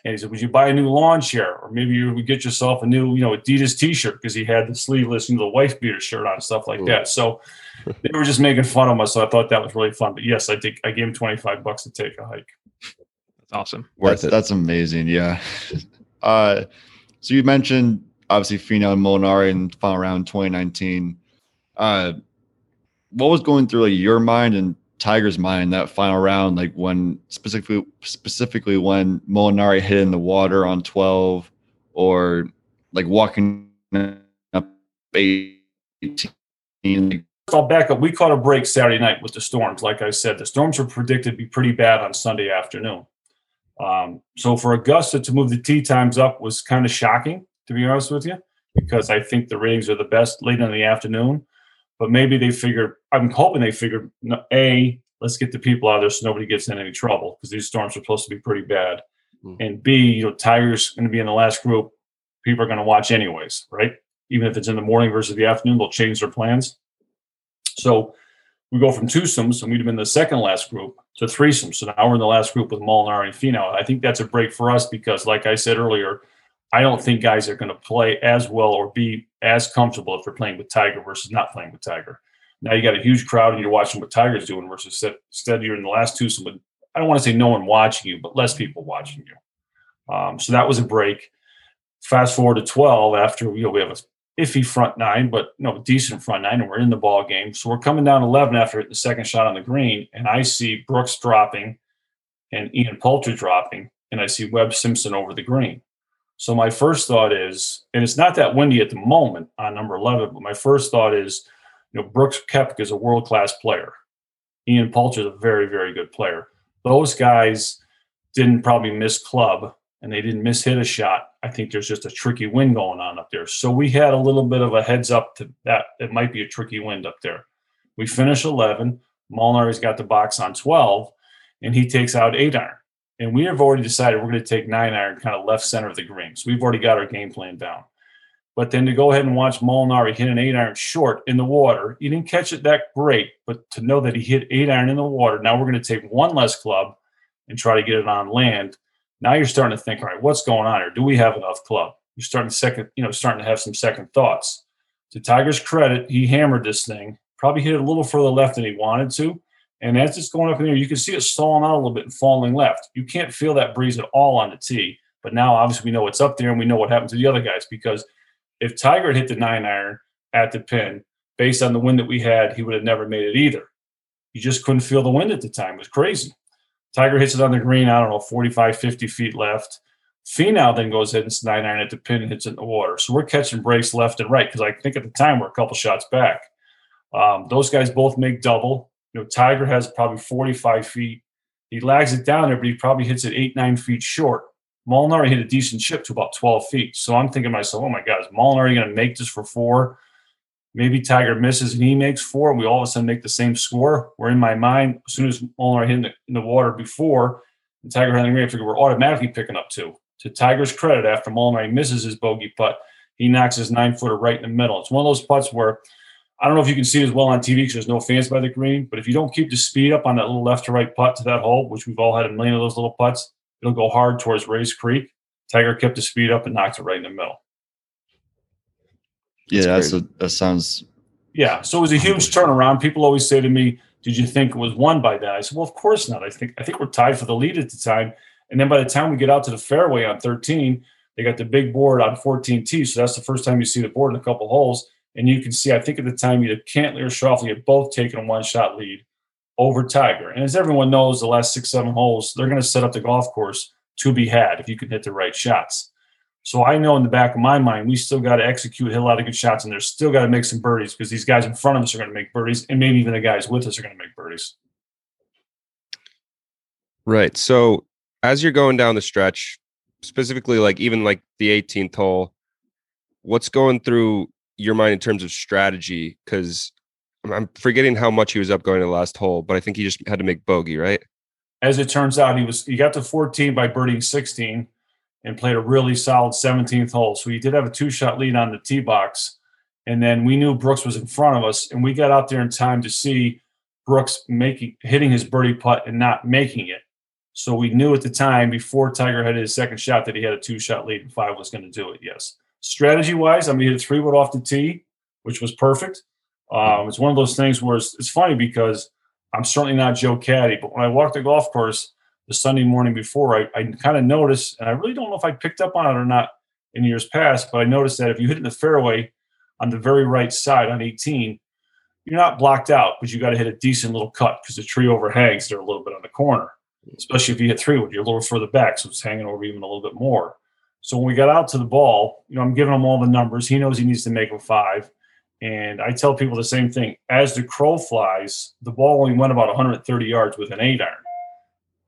And he said, would you buy a new lawn chair? Or maybe you would get yourself a new, you know, Adidas t-shirt, because he had the sleeveless, you know, the wife beater shirt on and stuff like Ooh. that. So they were just making fun of us. So I thought that was really fun. But yes, I think I gave him twenty-five bucks to take a hike. That's awesome. Worth that's, it. That's amazing. Yeah. uh, so you mentioned, obviously, Fino and Molinari in the final round twenty nineteen. Uh, what was going through like your mind and Tiger's mind that final round, like when specifically specifically when Molinari hit in the water on twelve, or like walking up eighteen? I'll back up. We caught a break Saturday night with the storms. Like I said, the storms were predicted to be pretty bad on Sunday afternoon. Um, so for Augusta to move the tee times up was kind of shocking, to be honest with you, because I think the ratings are the best late in the afternoon. But maybe they figured, I'm hoping they figured, A, let's get the people out of there so nobody gets in any trouble, because these storms are supposed to be pretty bad. Mm. And B, you know, Tiger's going to be in the last group. People are going to watch anyways, right? Even if it's in the morning versus the afternoon, they'll change their plans. So we go from twosomes, and we'd have been the second last group, to threesomes. So now we're in the last group with Molinari and Finau. I think that's a break for us because, like I said earlier, I don't think guys are going to play as well or be as comfortable if they're playing with Tiger versus not playing with Tiger. Now you got a huge crowd and you're watching what Tiger's doing versus instead you're in the last two. So I don't want to say no one watching you, but less people watching you. Um, so that was a break. Fast forward to twelve after, you know, we have a iffy front nine, but you know, decent front nine, and we're in the ball game. So we're coming down eleven after the second shot on the green, and I see Brooks dropping and Ian Poulter dropping. and I see Webb Simpson over the green. So my first thought is, and it's not that windy at the moment on number eleven, but my first thought is, you know, Brooks Koepka is a world-class player. Ian Poulter is a very, very good player. Those guys didn't probably miss club, and they didn't miss hit a shot. I think there's just a tricky wind going on up there. So we had a little bit of a heads up to that. It might be a tricky wind up there. We finish eleven. Molinari's got the box on twelve, and he takes out eight iron. And we have already decided we're going to take nine iron kind of left center of the green. So we've already got our game plan down. But then to go ahead and watch Molinari hit an eight iron short in the water, he didn't catch it that great, but to know that he hit eight iron in the water, now we're going to take one less club and try to get it on land. Now you're starting to think, all right, what's going on here? Do we have enough club? You're starting to second, you know, starting to have some second thoughts. To Tiger's credit, he hammered this thing, probably hit it a little further left than he wanted to. And as it's going up in there, you can see it stalling out a little bit and falling left. You can't feel that breeze at all on the tee. But now obviously we know it's up there and we know what happened to the other guys, because if Tiger hit the nine iron at the pin, based on the wind that we had, he would have never made it either. You just couldn't feel the wind at the time. It was crazy. Tiger hits it on the green, I don't know, forty-five, fifty feet left. Finau then goes ahead and hits nine iron at the pin and hits it in the water. So we're catching breaks left and right, because I think at the time we're a couple shots back. Um, those guys both make double. You know, Tiger has probably forty-five feet. He lags it down there, but he probably hits it eight, nine feet short. Molinari hit a decent chip to about twelve feet. So I'm thinking to myself, oh my God, is Molinari going to make this for four? Maybe Tiger misses and he makes four, and we all of a sudden make the same score. Where in my mind, as soon as Molinari hit in the, in the water before, and Tiger had the green, I figured we're automatically picking up two. To Tiger's credit, after Molinari misses his bogey putt, he knocks his nine-footer right in the middle. It's one of those putts where I don't know if you can see it as well on T V because there's no fans by the green, but if you don't keep the speed up on that little left-to-right putt to that hole, which we've all had a million of those little putts, it'll go hard towards Rays Creek. Tiger kept the speed up and knocked it right in the middle. Yeah, that's a, that sounds. Yeah, so it was a huge turnaround. People always say to me, "Did you think it was won by that?" I said, "Well, of course not. I think I think we're tied for the lead at the time." And then by the time we get out to the fairway on thirteen, they got the big board on fourteen T. So that's the first time you see the board in a couple holes, and you can see. I think at the time either Cantley or Schauffele had both taken a one-shot lead over Tiger. And as everyone knows, the last six, seven holes, they're going to set up the golf course to be had if you can hit the right shots. So I know in the back of my mind, we still got to execute, hit a lot of good shots, and there's still got to make some birdies because these guys in front of us are going to make birdies, and maybe even the guys with us are going to make birdies. Right. So as you're going down the stretch, specifically like even like the eighteenth hole, what's going through your mind in terms of strategy? Because I'm forgetting how much he was up going to the last hole, but I think he just had to make bogey, right? As it turns out, he was he got to fourteen by birdieing sixteen. And played a really solid seventeenth hole. So he did have a two-shot lead on the tee box. And then we knew Brooks was in front of us, and we got out there in time to see Brooks making hitting his birdie putt and not making it. So we knew at the time before Tiger had his second shot that he had a two-shot lead and five was going to do it, yes. Strategy-wise, I mean, he hit a three-wood off the tee, which was perfect. Um, it's one of those things where it's, it's funny because I'm certainly not Joe Caddy, but when I walked the golf course the Sunday morning before, I, I kind of noticed, and I really don't know if I picked up on it or not in years past, but I noticed that if you hit in the fairway on the very right side on eighteen, you're not blocked out, but you got to hit a decent little cut because the tree overhangs there a little bit on the corner, especially if you hit three wood, you're a little further back, so it's hanging over even a little bit more. So when we got out to the ball, you know, I'm giving him all the numbers. He knows he needs to make a five. And I tell people the same thing. As the crow flies, the ball only went about one hundred thirty yards with an eight iron.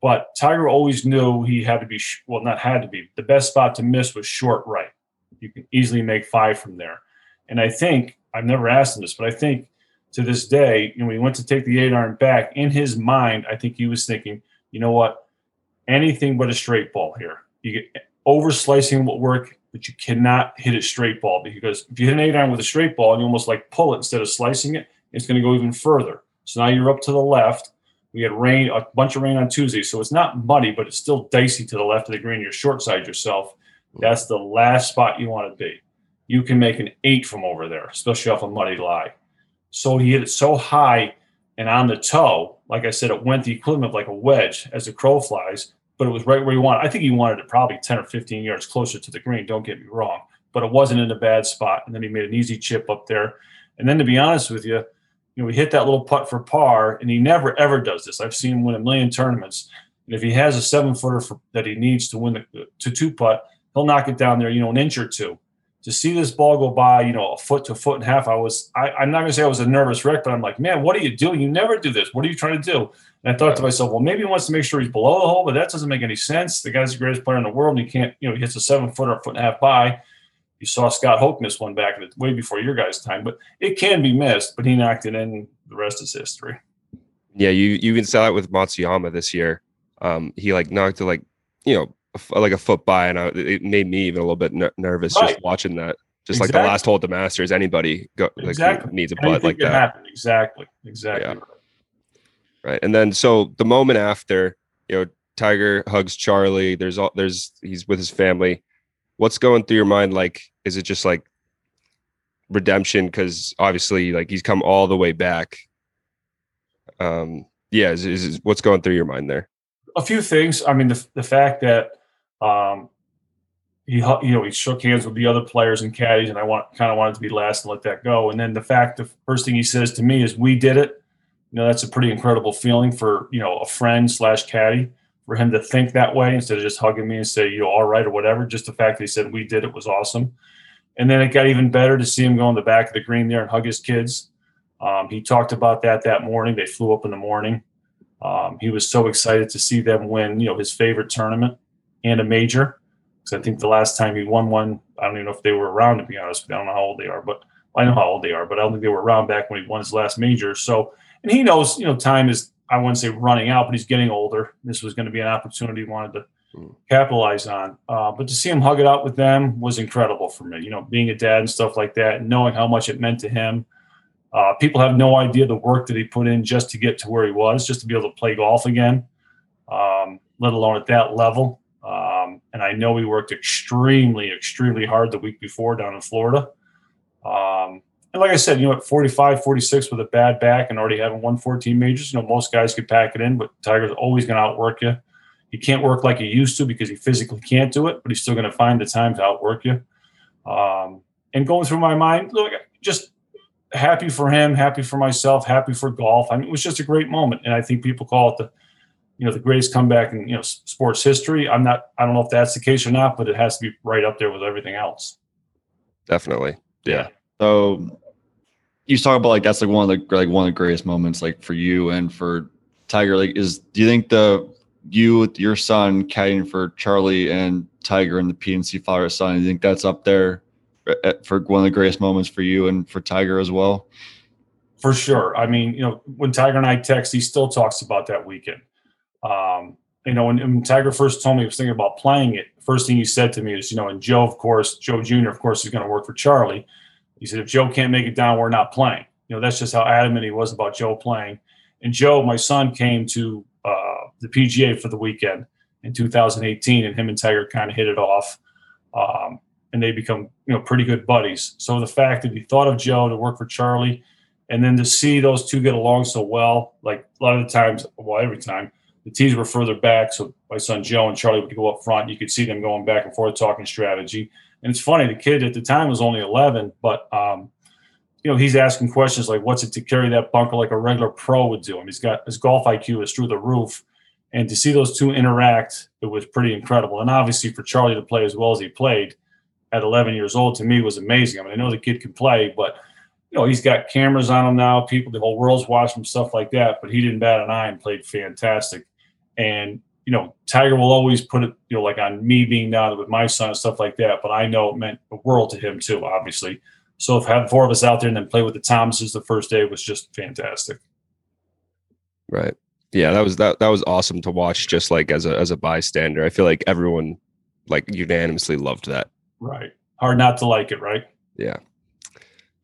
But Tiger always knew he had to be, well, not had to be, the best spot to miss was short right. You can easily make five from there. And I think, I've never asked him this, but I think to this day, you know, when he went to take the eight iron back, in his mind, I think he was thinking, you know what, anything but a straight ball here. You get over slicing will work, but you cannot hit a straight ball, because if you hit an eight iron with a straight ball, you almost like pull it instead of slicing it, it's going to go even further. So now you're up to the left. We had rain, a bunch of rain on Tuesday, so it's not muddy, but it's still dicey to the left of the green. You're short side yourself. That's the last spot you want to be. You can make an eight from over there, especially off a muddy lie. So he hit it so high and on the toe, like I said, it went the equivalent of like a wedge as the crow flies, but it was right where he wanted. I think he wanted it probably ten or fifteen yards closer to the green, don't get me wrong, but it wasn't in a bad spot, and then he made an easy chip up there. And then to be honest with you, you know, we hit that little putt for par, and he never, ever does this. I've seen him win a million tournaments. And if he has a seven footer for, that he needs to win the to two putt, he'll knock it down there, you know, an inch or two. To see this ball go by, you know, a foot to a foot and a half, I was, I, I'm not going to say I was a nervous wreck, but I'm like, man, what are you doing? You never do this. What are you trying to do? And I thought to myself, well, maybe he wants to make sure he's below the hole, but that doesn't make any sense. The guy's the greatest player in the world, and he can't, you know, he hits a seven footer, a foot and a half by. You saw Scott Hoke miss one back in the, way before your guys' time, but it can be missed, but he knocked it in. The rest is history. Yeah, you, you can sell it with Matsuyama this year. Um, he like knocked it like, you know, like a foot by, and I, it made me even a little bit ner- nervous right. just watching that. Just exactly. Like the last hole at the Masters, anybody go, like, exactly. needs a putt like that. Happened. Exactly, exactly. Yeah. Right, and then so the moment after, you know, Tiger hugs Charlie. There's all there's he's with his family. What's going through your mind? Like, is it just like redemption? Because obviously, like he's come all the way back. Um, yeah, is, is, is what's going through your mind there? A few things. I mean, the the fact that. Um, he, you know, he shook hands with the other players and caddies, and I want kind of wanted to be last and let that go. And then the fact, the first thing he says to me is, "We did it." You know, that's a pretty incredible feeling for, you know, a friend slash caddy for him to think that way instead of just hugging me and say, you know, all right or whatever. Just the fact that he said we did it was awesome. And then it got even better to see him go in the back of the green there and hug his kids. Um, he talked about that that morning. They flew up in the morning. Um, he was so excited to see them win, you know, his favorite tournament. And a major, because I think the last time he won one, I don't even know if they were around, to be honest. I don't know how old they are, but well, I know how old they are, but I don't think they were around back when he won his last major. So, and he knows, you know, time is, I wouldn't say running out, but he's getting older. This was going to be an opportunity he wanted to mm. capitalize on. Uh, but to see him hug it out with them was incredible for me, you know, being a dad and stuff like that, and knowing how much it meant to him. Uh, people have no idea the work that he put in just to get to where he was, just to be able to play golf again, um, let alone at that level. Um, and I know he worked extremely, extremely hard the week before down in Florida. Um, and like I said, you know, at forty-five, forty-six with a bad back and already having won fourteen majors, you know, most guys could pack it in, but Tiger's always going to outwork you. He can't work like he used to because he physically can't do it, but he's still going to find the time to outwork you. Um, and going through my mind, look, just happy for him, happy for myself, happy for golf. I mean, it was just a great moment. And I think people call it the, you know, the greatest comeback in, you know, sports history. I'm not, I don't know if that's the case or not, but it has to be right up there with everything else. Definitely. Yeah. So you talk about like, that's like one of the, like one of the greatest moments, like for you and for Tiger, like is, do you think the, you with your son caddying for Charlie and Tiger and the P N C father son, do you think that's up there for one of the greatest moments for you and for Tiger as well? For sure. I mean, you know, when Tiger and I text, he still talks about that weekend. Um, you know, when, when Tiger first told me he was thinking about playing it, first thing he said to me is, you know, and Joe, of course, Joe Junior, of course, is going to work for Charlie. He said, if Joe can't make it down, we're not playing. You know, that's just how adamant he was about Joe playing. And Joe, my son, came to uh, the P G A for the weekend in two thousand eighteen, and him and Tiger kind of hit it off. Um, and they become, you know, pretty good buddies. So the fact that he thought of Joe to work for Charlie, and then to see those two get along so well, like a lot of the times, well, every time, the tees were further back, so my son Joe and Charlie would go up front. You could see them going back and forth talking strategy. And it's funny, the kid at the time was only eleven, but um, you know, he's asking questions like, what's it to carry that bunker like a regular pro would do? And he's got his golf I Q is through the roof. And to see those two interact, it was pretty incredible. And obviously for Charlie to play as well as he played at eleven years old, to me was amazing. I mean, I know the kid can play, but you know, he's got cameras on him now. People, the whole world's watching him, stuff like that. But he didn't bat an eye and played fantastic. And, you know, Tiger will always put it, you know, like on me being down with my son and stuff like that. But I know it meant the world to him, too, obviously. So if having four of us out there and then play with the Thomases the first day was just fantastic. Right. Yeah, that was that that was awesome to watch just like as a as a bystander. I feel like everyone like unanimously loved that. Right. Hard not to like it, right? Yeah.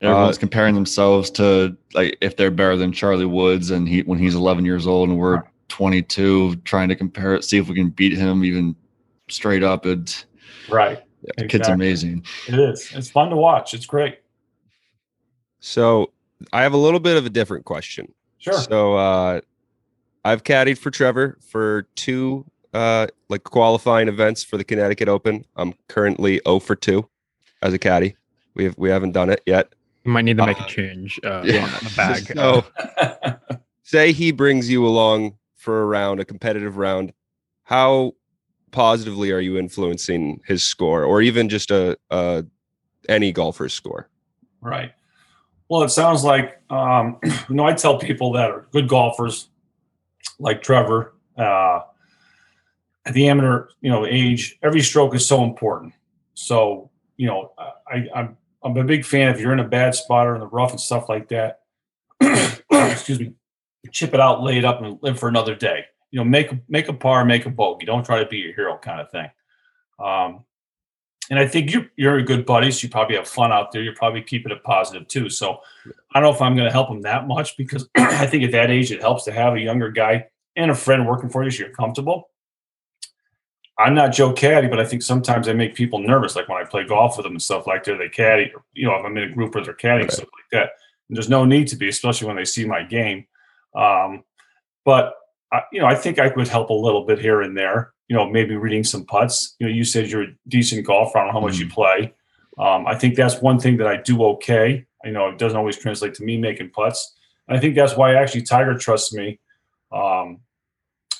Everyone's uh, comparing themselves to like if they're better than Charlie Woods and he when he's eleven years old and we're right. twenty-two, trying to compare it, see if we can beat him even straight up. It's right. Yeah, the exactly. Kid's amazing. It is. It's fun to watch. It's great. So I have a little bit of a different question. Sure. So uh, I've caddied for Trevor for two uh, like qualifying events for the Connecticut Open. I'm currently zero for two as a caddy. We have, we haven't done it yet. You might need to make uh, a change uh, yeah. on the bag. So, say he brings you along for a round, a competitive round. how positively are you influencing his score, or even just a, a any golfer's score? Right. Well, it sounds like, um, you know, I tell people that are good golfers like Trevor, uh, at the amateur, you know, age, every stroke is so important. So, you know, I, I'm, I'm a big fan. If you're in a bad spot or in the rough and stuff like that, excuse me, chip it out, lay it up, and live for another day. You know, make, make a par, make a bogey. Don't try to be your hero kind of thing. Um, And I think you're, you're a good buddy, so you probably have fun out there. You're probably keeping it positive, too. So I don't know if I'm going to help him that much, because I think at that age it helps to have a younger guy and a friend working for you so you're comfortable. I'm not Joe Caddy, but I think sometimes I make people nervous, like when I play golf with them and stuff like that. They caddy, or, you know, if I'm in a group where they're caddying, right. Stuff like that. And there's no need to be, especially when they see my game. Um, but, I, you know, I think I could help a little bit here and there. You know, maybe reading some putts. You know, you said you're a decent golfer. I don't know how much mm. you play. Um, I think that's one thing that I do okay. You know, it doesn't always translate to me making putts. And I think that's why actually Tiger trusts me um,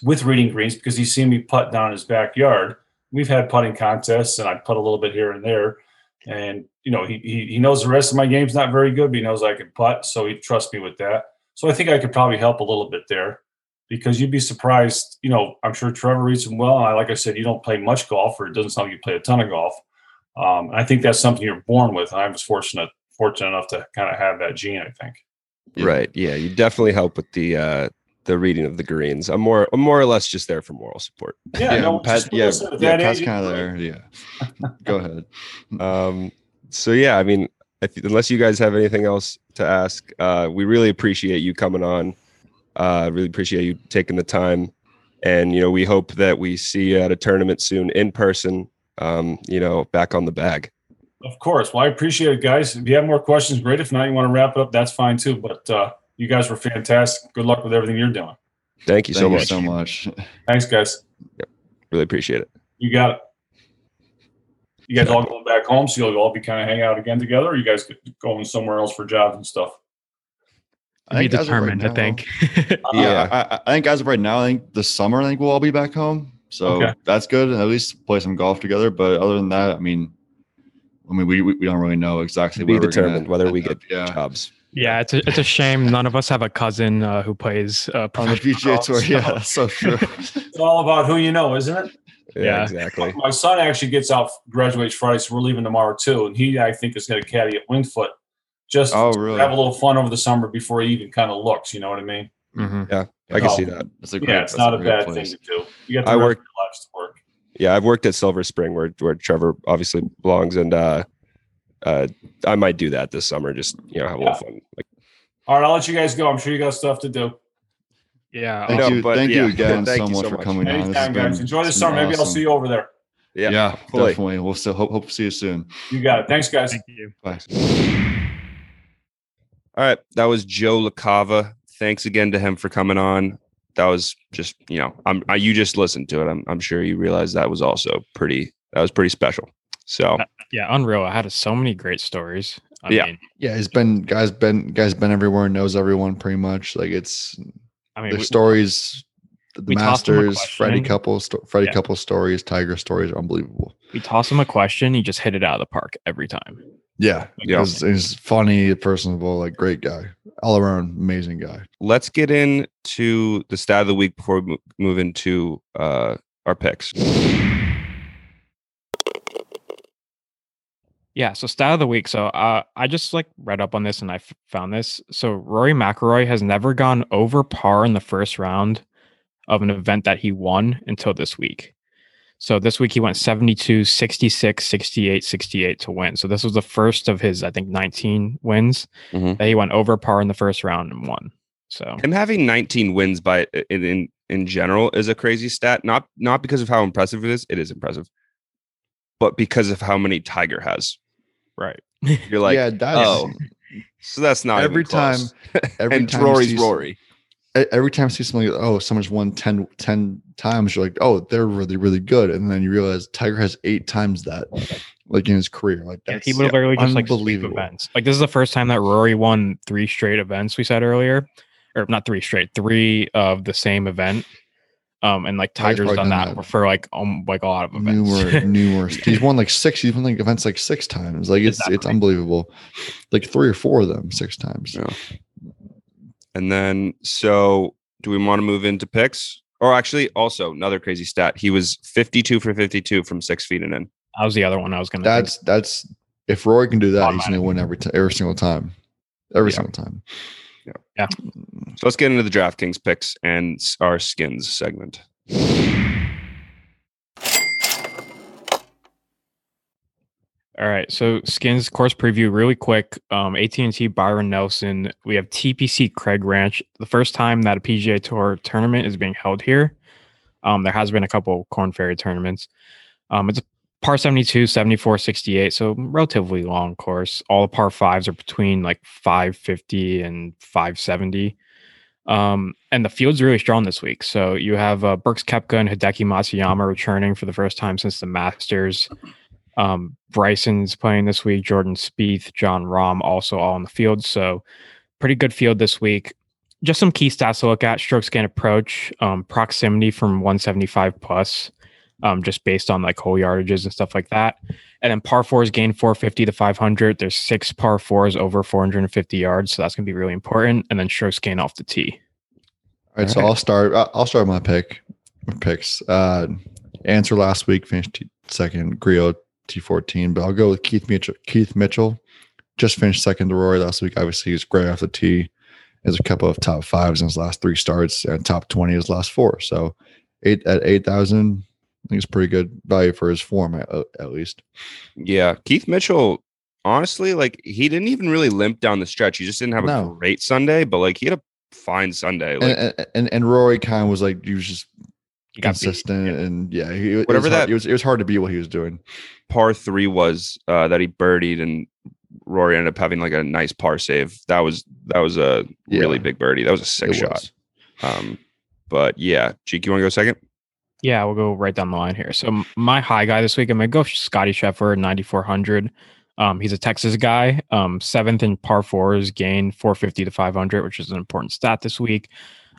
with reading greens, because he's seen me putt down in his backyard. We've had putting contests, and I putt a little bit here and there. And, you know, he he, he knows the rest of my game's not very good, but he knows I can putt, so he trusts me with that. So I think I could probably help a little bit there. Because you'd be surprised, you know, I'm sure Trevor reads them well. And I, like I said, you don't play much golf, or it doesn't sound like you play a ton of golf. Um, and I think that's something you're born with. And I was fortunate, fortunate enough to kind of have that gene, I think. Right. Yeah. You definitely help with the, uh, the reading of the greens. I'm more, I'm more or less just there for moral support. Yeah. yeah, no, Pat, yeah, yeah Pat's kind of there. Yeah. Go ahead. Um, so yeah, I mean, if, unless you guys have anything else to ask, uh, we really appreciate you coming on. I uh, really appreciate you taking the time, and, you know, we hope that we see you at a tournament soon in person, um, you know, back on the bag. Of course. Well, I appreciate it, guys. If you have more questions, great. If not, you want to wrap it up, that's fine too. But uh, you guys were fantastic. Good luck with everything you're doing. Thank you so much. Thank you so much. Thanks, guys. Yep. Really appreciate it. You got it. You guys all going back home, so you'll all be kind of hang out again together, or you guys going somewhere else for jobs and stuff? I think determined, right I think. yeah, I, I think as of right now, I think this summer, I think we'll all be back home. So okay. That's good. At least play some golf together. But other than that, I mean, I mean, we, we don't really know exactly. We determined gonna, whether we get up, yeah. jobs. Yeah, it's a, it's a shame none of us have a cousin uh, who plays uh, on the P G A Tour. Yeah, that's so true. It's all about who you know, isn't it? Yeah, yeah, exactly. My son actually gets out, graduates Friday, so we're leaving tomorrow too. And he, I think, is going to caddy at Wingfoot. Just oh, really? Have a little fun over the summer before he even kind of looks. You know what I mean? Mm-hmm. Yeah, I can oh, see that. That's a great, yeah, it's not a, a bad place. Thing to do. You got to I work, lives to work. Yeah, I've worked at Silver Spring, where where Trevor obviously belongs, and uh, uh, I might do that this summer. Just, you know, have a yeah. little fun. Like, all right, I'll let you guys go. I'm sure you got stuff to do. Yeah, thank I'll, you, but, thank yeah. you again thank so much so for much. Coming Anytime, on. Been, guys. Enjoy the summer. Awesome. Maybe I'll see you over there. Yeah, yeah, hopefully. Definitely. We'll still hope hope to see you soon. You got it. Thanks, guys. Thank you. Bye. All right, that was Joe LaCava. Thanks again to him for coming on. That was just, you know, I'm, I, you just listened to it. I'm, I'm sure you realize that was also pretty. That was pretty special. So uh, yeah, unreal. I had so many great stories. I yeah, mean, yeah. He's been guys been guys been everywhere. Knows everyone pretty much. Like it's. I mean, the we, stories. The Masters, Freddie Couples, sto- Freddie yeah. Couples stories, Tiger stories are unbelievable. We toss him a question, he just hit it out of the park every time. Yeah, yeah. He's, he's funny, personable, like great guy, all around amazing guy. Let's get into the stat of the week before we move into uh, our picks. Yeah, so stat of the week. So uh, I just like read up on this and I f- found this. So Rory McIlroy has never gone over par in the first round of an event that he won until this week. So this week he went seventy-two, sixty-six, sixty-eight, sixty-eight to win. So this was the first of his, I think, nineteen wins mm-hmm. that he went over par in the first round and won. So him having nineteen wins by in, in in general is a crazy stat. Not not because of how impressive it is. It is impressive, but because of how many Tiger has. Right. You're like, yeah, that's, oh, so that's not every even close. Time. Every and time Rory's Rory. Every time I see something, like, oh, someone's won ten, ten times, you're like, oh, they're really, really good. And then you realize Tiger has eight times that, like in his career. Like that's yeah, he would literally yeah, just like sweep events. Like this is the first time that Rory won three straight events. We said earlier, or not three straight, three of the same event. Um, and like Tiger's done that, that for like um, like a lot of events. Newer, newer. He's won like six. He's won like events like six times. Like it's exactly. it's unbelievable. Like three or four of them, six times. Yeah. And then, so do we want to move into picks? Or actually, also another crazy stat. He was fifty-two for fifty-two from six feet and in. That was the other one I was going to. That's think. that's if Rory can do that, he's going to win every t- every single time, every yeah. single time. Yeah. yeah. So let's get into the DraftKings picks and our skins segment. All right, so skins course preview really quick. Um, A T and T Byron Nelson. We have T P C Craig Ranch. The first time that a P G A Tour tournament is being held here. Um, there has been a couple Corn Ferry tournaments. Um, it's a par seventy-two, seventy-four, sixty-eight, so relatively long course. All the par fives are between like five fifty and five seventy. Um, and the field's really strong this week. So you have uh, Brooks Koepka and Hideki Matsuyama returning for the first time since the Masters. Um, Bryson's playing this week, Jordan Spieth, John Rahm also all on the field. So pretty good field this week. Just some key stats to look at. Strokes gained approach, um, proximity from one seventy-five plus, um, just based on like hole yardages and stuff like that. And then par fours gained four fifty to five hundred. There's six par fours over four hundred fifty yards. So that's going to be really important. And then strokes gained off the tee. All right. All so right. I'll start, I'll start my pick picks. Uh, Answer last week, finished t- second. Griot T fourteen, but I'll go with Keith Mitchell. Keith Mitchell just finished second to Rory last week. Obviously, he was great off the tee. There's a couple of top fives in his last three starts and top twenty his last four. So eight at eight thousand, I think it's pretty good value for his form, at, at least. Yeah. Keith Mitchell, honestly, like he didn't even really limp down the stretch. He just didn't have a no. great Sunday, but like he had a fine Sunday. Like, and, and, and, and Rory kind of was like, he was just consistent beat, yeah. and yeah, he, whatever it that hard, it was, it was hard to beat what he was doing. Par three was uh, that he birdied, and Rory ended up having like a nice par save. That was that was a yeah. really big birdie. That was a sick it shot. Was. Um, but yeah, Jeek, you want to go second? Yeah, we'll go right down the line here. So my high guy this week, I'm gonna go Scotty Scheffler, ninety-four hundred. Um, he's a Texas guy. Um, seventh in par fours, gained four fifty to five hundred, which is an important stat this week.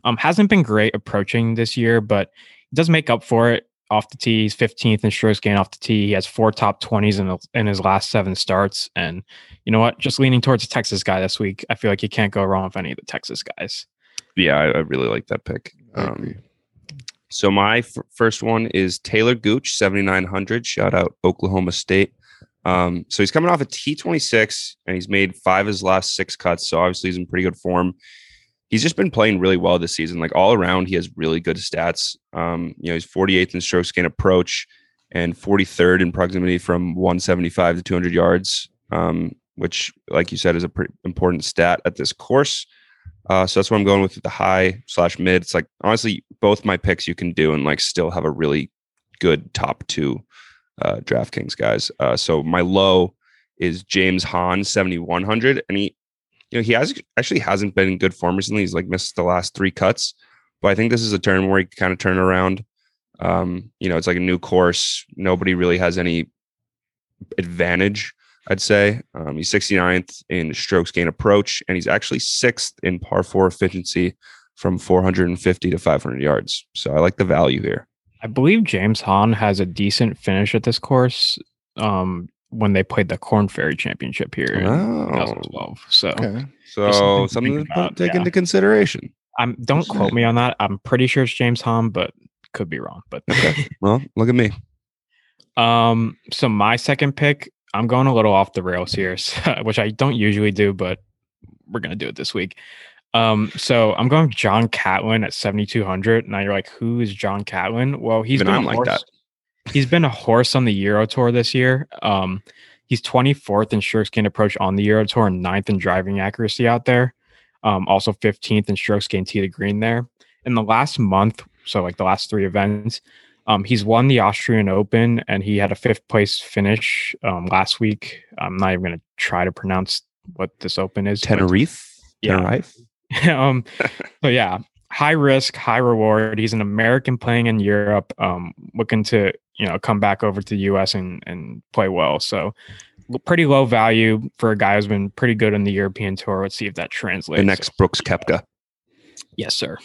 Um, hasn't been great approaching this year, but does make up for it off the tee. He's fifteenth in strokes gained off the tee. He has four top twenties in, the, in his last seven starts. And you know what? Just leaning towards a Texas guy this week. I feel like you can't go wrong with any of the Texas guys. Yeah, I, I really like that pick. Um, so my f- first one is Taylor Gooch, seventy-nine hundred. Shout out Oklahoma State. Um, so he's coming off a T twenty-six, and he's made five of his last six cuts. So obviously he's in pretty good form. He's just been playing really well this season. Like all around, he has really good stats. Um, you know, he's forty-eighth in strokes gained approach and forty-third in proximity from one seventy-five to two hundred yards, um, which, like you said, is a pretty important stat at this course. Uh, so that's what I'm going with, the high slash mid. It's like, honestly, both my picks you can do and like still have a really good top two uh, DraftKings guys. Uh, so my low is James Hahn, seventy-one hundred, and he, You know, he has actually hasn't been in good form recently. He's like missed the last three cuts, but I think this is a turn where he can kind of turn around. Um, you know, it's like a new course. Nobody really has any advantage, I'd say. Um, he's sixty-ninth in strokes gained approach, and he's actually sixth in par four efficiency from four hundred fifty to five hundred yards. So I like the value here. I believe James Hahn has a decent finish at this course. Um, when they played the Corn Ferry Championship here in oh, twenty twelve. So, okay. so something, to, something to take yeah. into consideration. I'm Don't That's quote right. me on that. I'm pretty sure it's James Hom, but could be wrong. But okay. Well, look at me. Um. So my second pick, I'm going a little off the rails here, which I don't usually do, but we're going to do it this week. Um. So I'm going John Catlin at seventy-two hundred. Now you're like, who is John Catlin? Well, he's been like that. He's been a horse on the Euro Tour this year. Um, he's twenty-fourth in strokes gained approach on the Euro Tour and ninth in driving accuracy out there. Um, also fifteenth in strokes gained tee to green there. In the last month, so like the last three events, um, he's won the Austrian Open, and he had a fifth place finish um, last week. I'm not even going to try to pronounce what this Open is. Tenerife? Yeah. Tenerife? um, so yeah, high risk, high reward. He's an American playing in Europe, um, looking to you know, come back over to the U S and, and play well. So pretty low value for a guy who's been pretty good on the European tour. Let's see if that translates. The next Brooks Koepka. Yes, sir.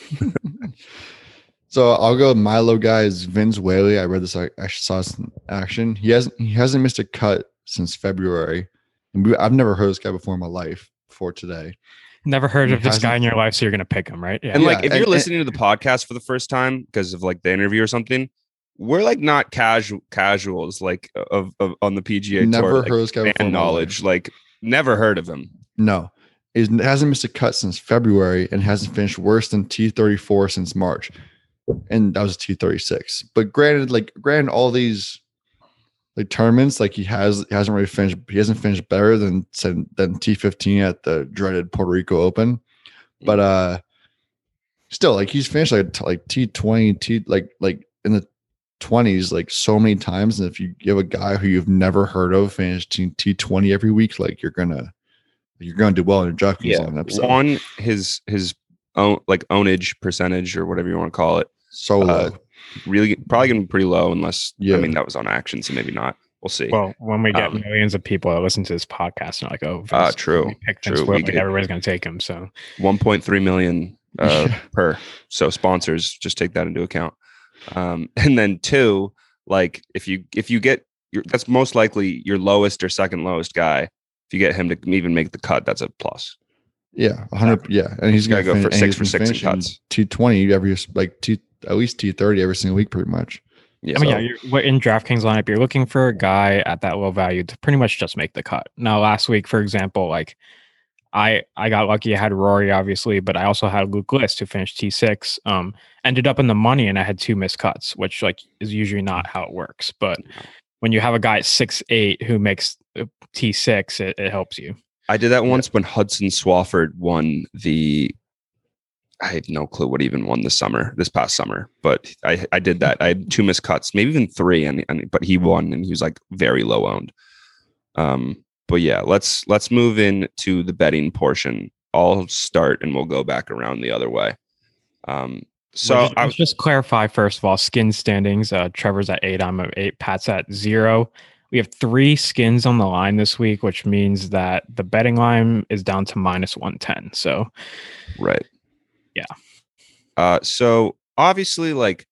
So I'll go. My low guy is Vince Whaley. I read this. I actually saw this in action. He hasn't. He hasn't missed a cut since February. And we, I've never heard this guy before in my life. Before today, never heard of this guy in your life. So you're gonna pick him, right? Yeah. And like, yeah, if you're and, listening and, to the podcast for the first time because of like the interview or something, we're like not casual casuals like of, of on the P G A never tour. Never heard like, of this guy. Knowledge, like never heard of him. No. He hasn't missed a cut since February and hasn't finished worse than T thirty-four since March. And that was T thirty-six. But granted, like granted, all these like tournaments, like he has he hasn't really finished, he hasn't finished better than than T fifteen at the dreaded Puerto Rico Open. But uh still, like he's finished like like T twenty, T like like in the twenties, like so many times. And if you give a guy who you've never heard of finish T twenty every week, like you're gonna You're going to do well in your DraftKings yeah. on episode. On his his own like ownage percentage or whatever you want to call it, so low. Uh, really, probably going to be pretty low unless yeah. I mean that was on action, so maybe not. We'll see. Well, when we get um, millions of people that listen to this podcast and like, oh, Vince, uh, true, true, we get, everybody's going to take him. So one point three million uh, per. So sponsors, just take that into account. Um, and then two, like if you if you get your, that's most likely your lowest or second lowest guy. If you get him to even make the cut, that's a plus. Yeah, one hundred. Yeah, yeah. And he's, he's got to go fin- for six for six cuts. T twenty every like two, at least T thirty every single week, pretty much. Yeah, I mean, so. yeah. You're, in DraftKings lineup, you're looking for a guy at that low value to pretty much just make the cut. Now, last week, for example, like I I got lucky. I had Rory, obviously, but I also had Luke List who finished T six. Um, ended up in the money, and I had two missed cuts, which like is usually not how it works, but. When you have a guy at six eight who makes T six, it, it helps you. I did that once yeah. when Hudson Swafford won the... I have no clue what he even won this summer, this past summer. But I, I did that. I had two missed cuts, maybe even three. And, and but he won, and he was like very low owned. Um, but yeah, let's let's move in to the betting portion. I'll start, and we'll go back around the other way. Um So let's, let's just clarify, first of all, skin standings. Uh, Trevor's at eight. I'm at eight. Pat's at zero. We have three skins on the line this week, which means that the betting line is down to minus one ten. So, right. Yeah. Uh, so, obviously, like,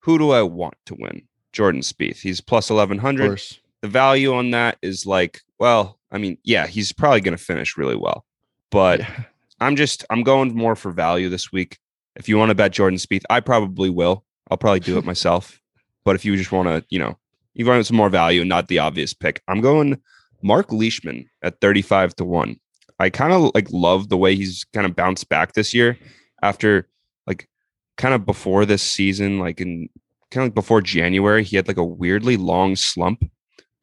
who do I want to win? Jordan Spieth. He's plus eleven hundred. The value on that is like, well, I mean, yeah, he's probably going to finish really well. But yeah. I'm just, I'm going more for value this week. If you want to bet Jordan Spieth, I probably will. I'll probably do it myself. But if you just want to, you know, you want some more value, not the obvious pick. I'm going Mark Leishman at thirty-five to one. I kind of like love the way he's kind of bounced back this year after like kind of before this season, like in kind of like before January, he had like a weirdly long slump.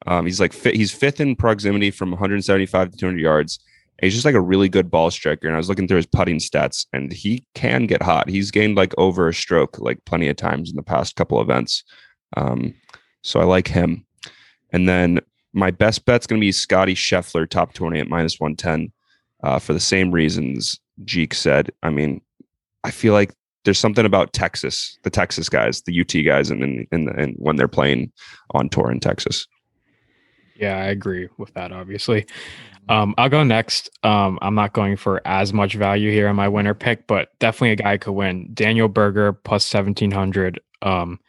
Um, he's like fi- he's fifth in proximity from one seventy-five to two hundred yards. He's just like a really good ball striker. And I was looking through his putting stats and he can get hot. He's gained like over a stroke, like plenty of times in the past couple events. Um, so I like him. And then my best bet's going to be Scotty Scheffler, top twenty at minus one ten uh, for the same reasons Jeek said. I mean, I feel like there's something about Texas, the Texas guys, the U T guys, and, and, and, and when they're playing on tour in Texas. Yeah, I agree with that, obviously. Um, I'll go next. Um, I'm not going for as much value here on my winner pick, but definitely a guy could win. Daniel Berger plus seventeen hundred. Um,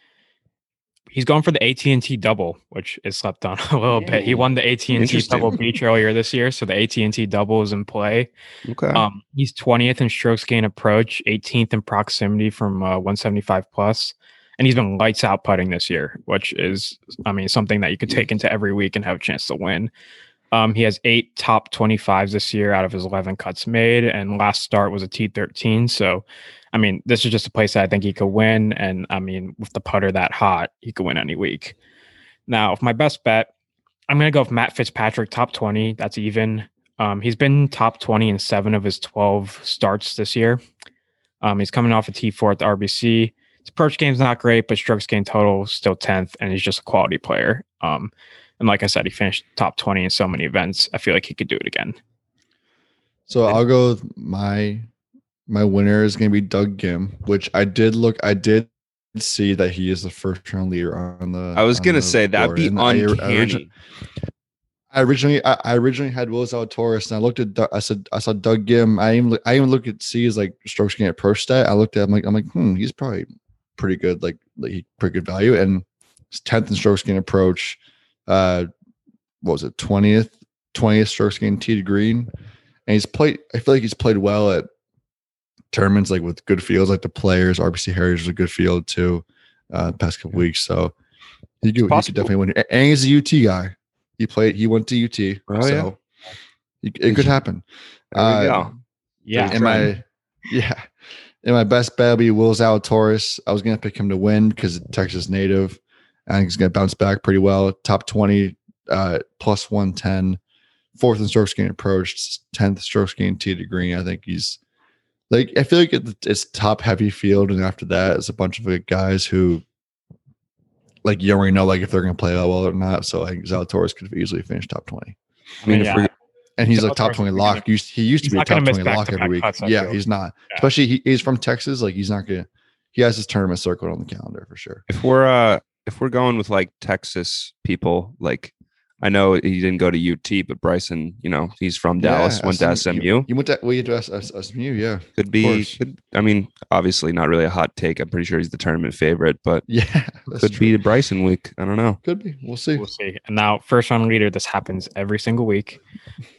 he's going for the A T and T double, which is slept on a little yeah. bit. He won the A T and T Pebble Beach earlier this year, so the A T and T double is in play. Okay. Um, he's twentieth in strokes gain approach, eighteenth in proximity from uh, one seventy-five plus. And he's been lights out putting this year, which is, I mean, something that you could take into every week and have a chance to win. Um, he has eight top twenty-fives this year out of his eleven cuts made, and last start was a T thirteen. So, I mean, this is just a place that I think he could win. And I mean, with the putter that hot, he could win any week. Now, if my best bet, I'm going to go with Matt Fitzpatrick, top twenty. That's even. Um, he's been top twenty in seven of his twelve starts this year. Um, he's coming off a T four at the R B C. His approach game's not great, but strokes gain total still tenth, and he's just a quality player. Um, and like I said, he finished top twenty in so many events. I feel like he could do it again. So and- I'll go with my my winner is going to be Doug Gim, which I did look. I did see that he is the first round leader on the. I was going to say that'd be uncanny. I, I originally, I originally, I, I originally had Willis Alatoris, and I looked at. I said I saw Doug Gim. I even I even looked at see his like strokes gain approach stat. I looked at. I'm like I'm like hmm. He's probably. pretty good, like, like pretty good value. And his tenth in strokes gained approach, uh, what was it, twentieth, twentieth strokes gained tee to green. And he's played, I feel like he's played well at tournaments, like with good fields, like the Players. R B C Heritage is a good field too, uh, the past couple yeah. weeks. So he could, he could definitely win. And he's a U T guy. He played, he went to U T. Oh, so yeah. it, it could happen. Uh, go. Yeah. And my, yeah. And my best bet will be Will Zalatoris. I was going to pick him to win because Texas native. I think he's going to bounce back pretty well. Top twenty, uh, plus one ten. Fourth in strokes gained approach, tenth strokes gained tee to green. I think he's like, I feel like it's top heavy field. And after that, it's a bunch of guys who, like, you already know, like, if they're going to play that well or not. So I think Zalatoris could have easily finished top twenty. I mean, yeah. if and he's Zalatoris, like, top twenty lock. Gonna, he used to be a top twenty lock every week. Yeah, he's not. Yeah. Especially he, he's from Texas. Like, he's not going to, he has his tournament circled on the calendar for sure. If we're, uh, if we're going with like Texas people, like, I know he didn't go to U T, but Bryson, you know, he's from Dallas, yeah, went to S M U. You, you went to, well, you to S M U, yeah. Could be, could, I mean, obviously not really a hot take. I'm pretty sure he's the tournament favorite, but yeah, could true. be the Bryson week. I don't know. Could be. We'll see. We'll see. And now, first round leader, this happens every single week.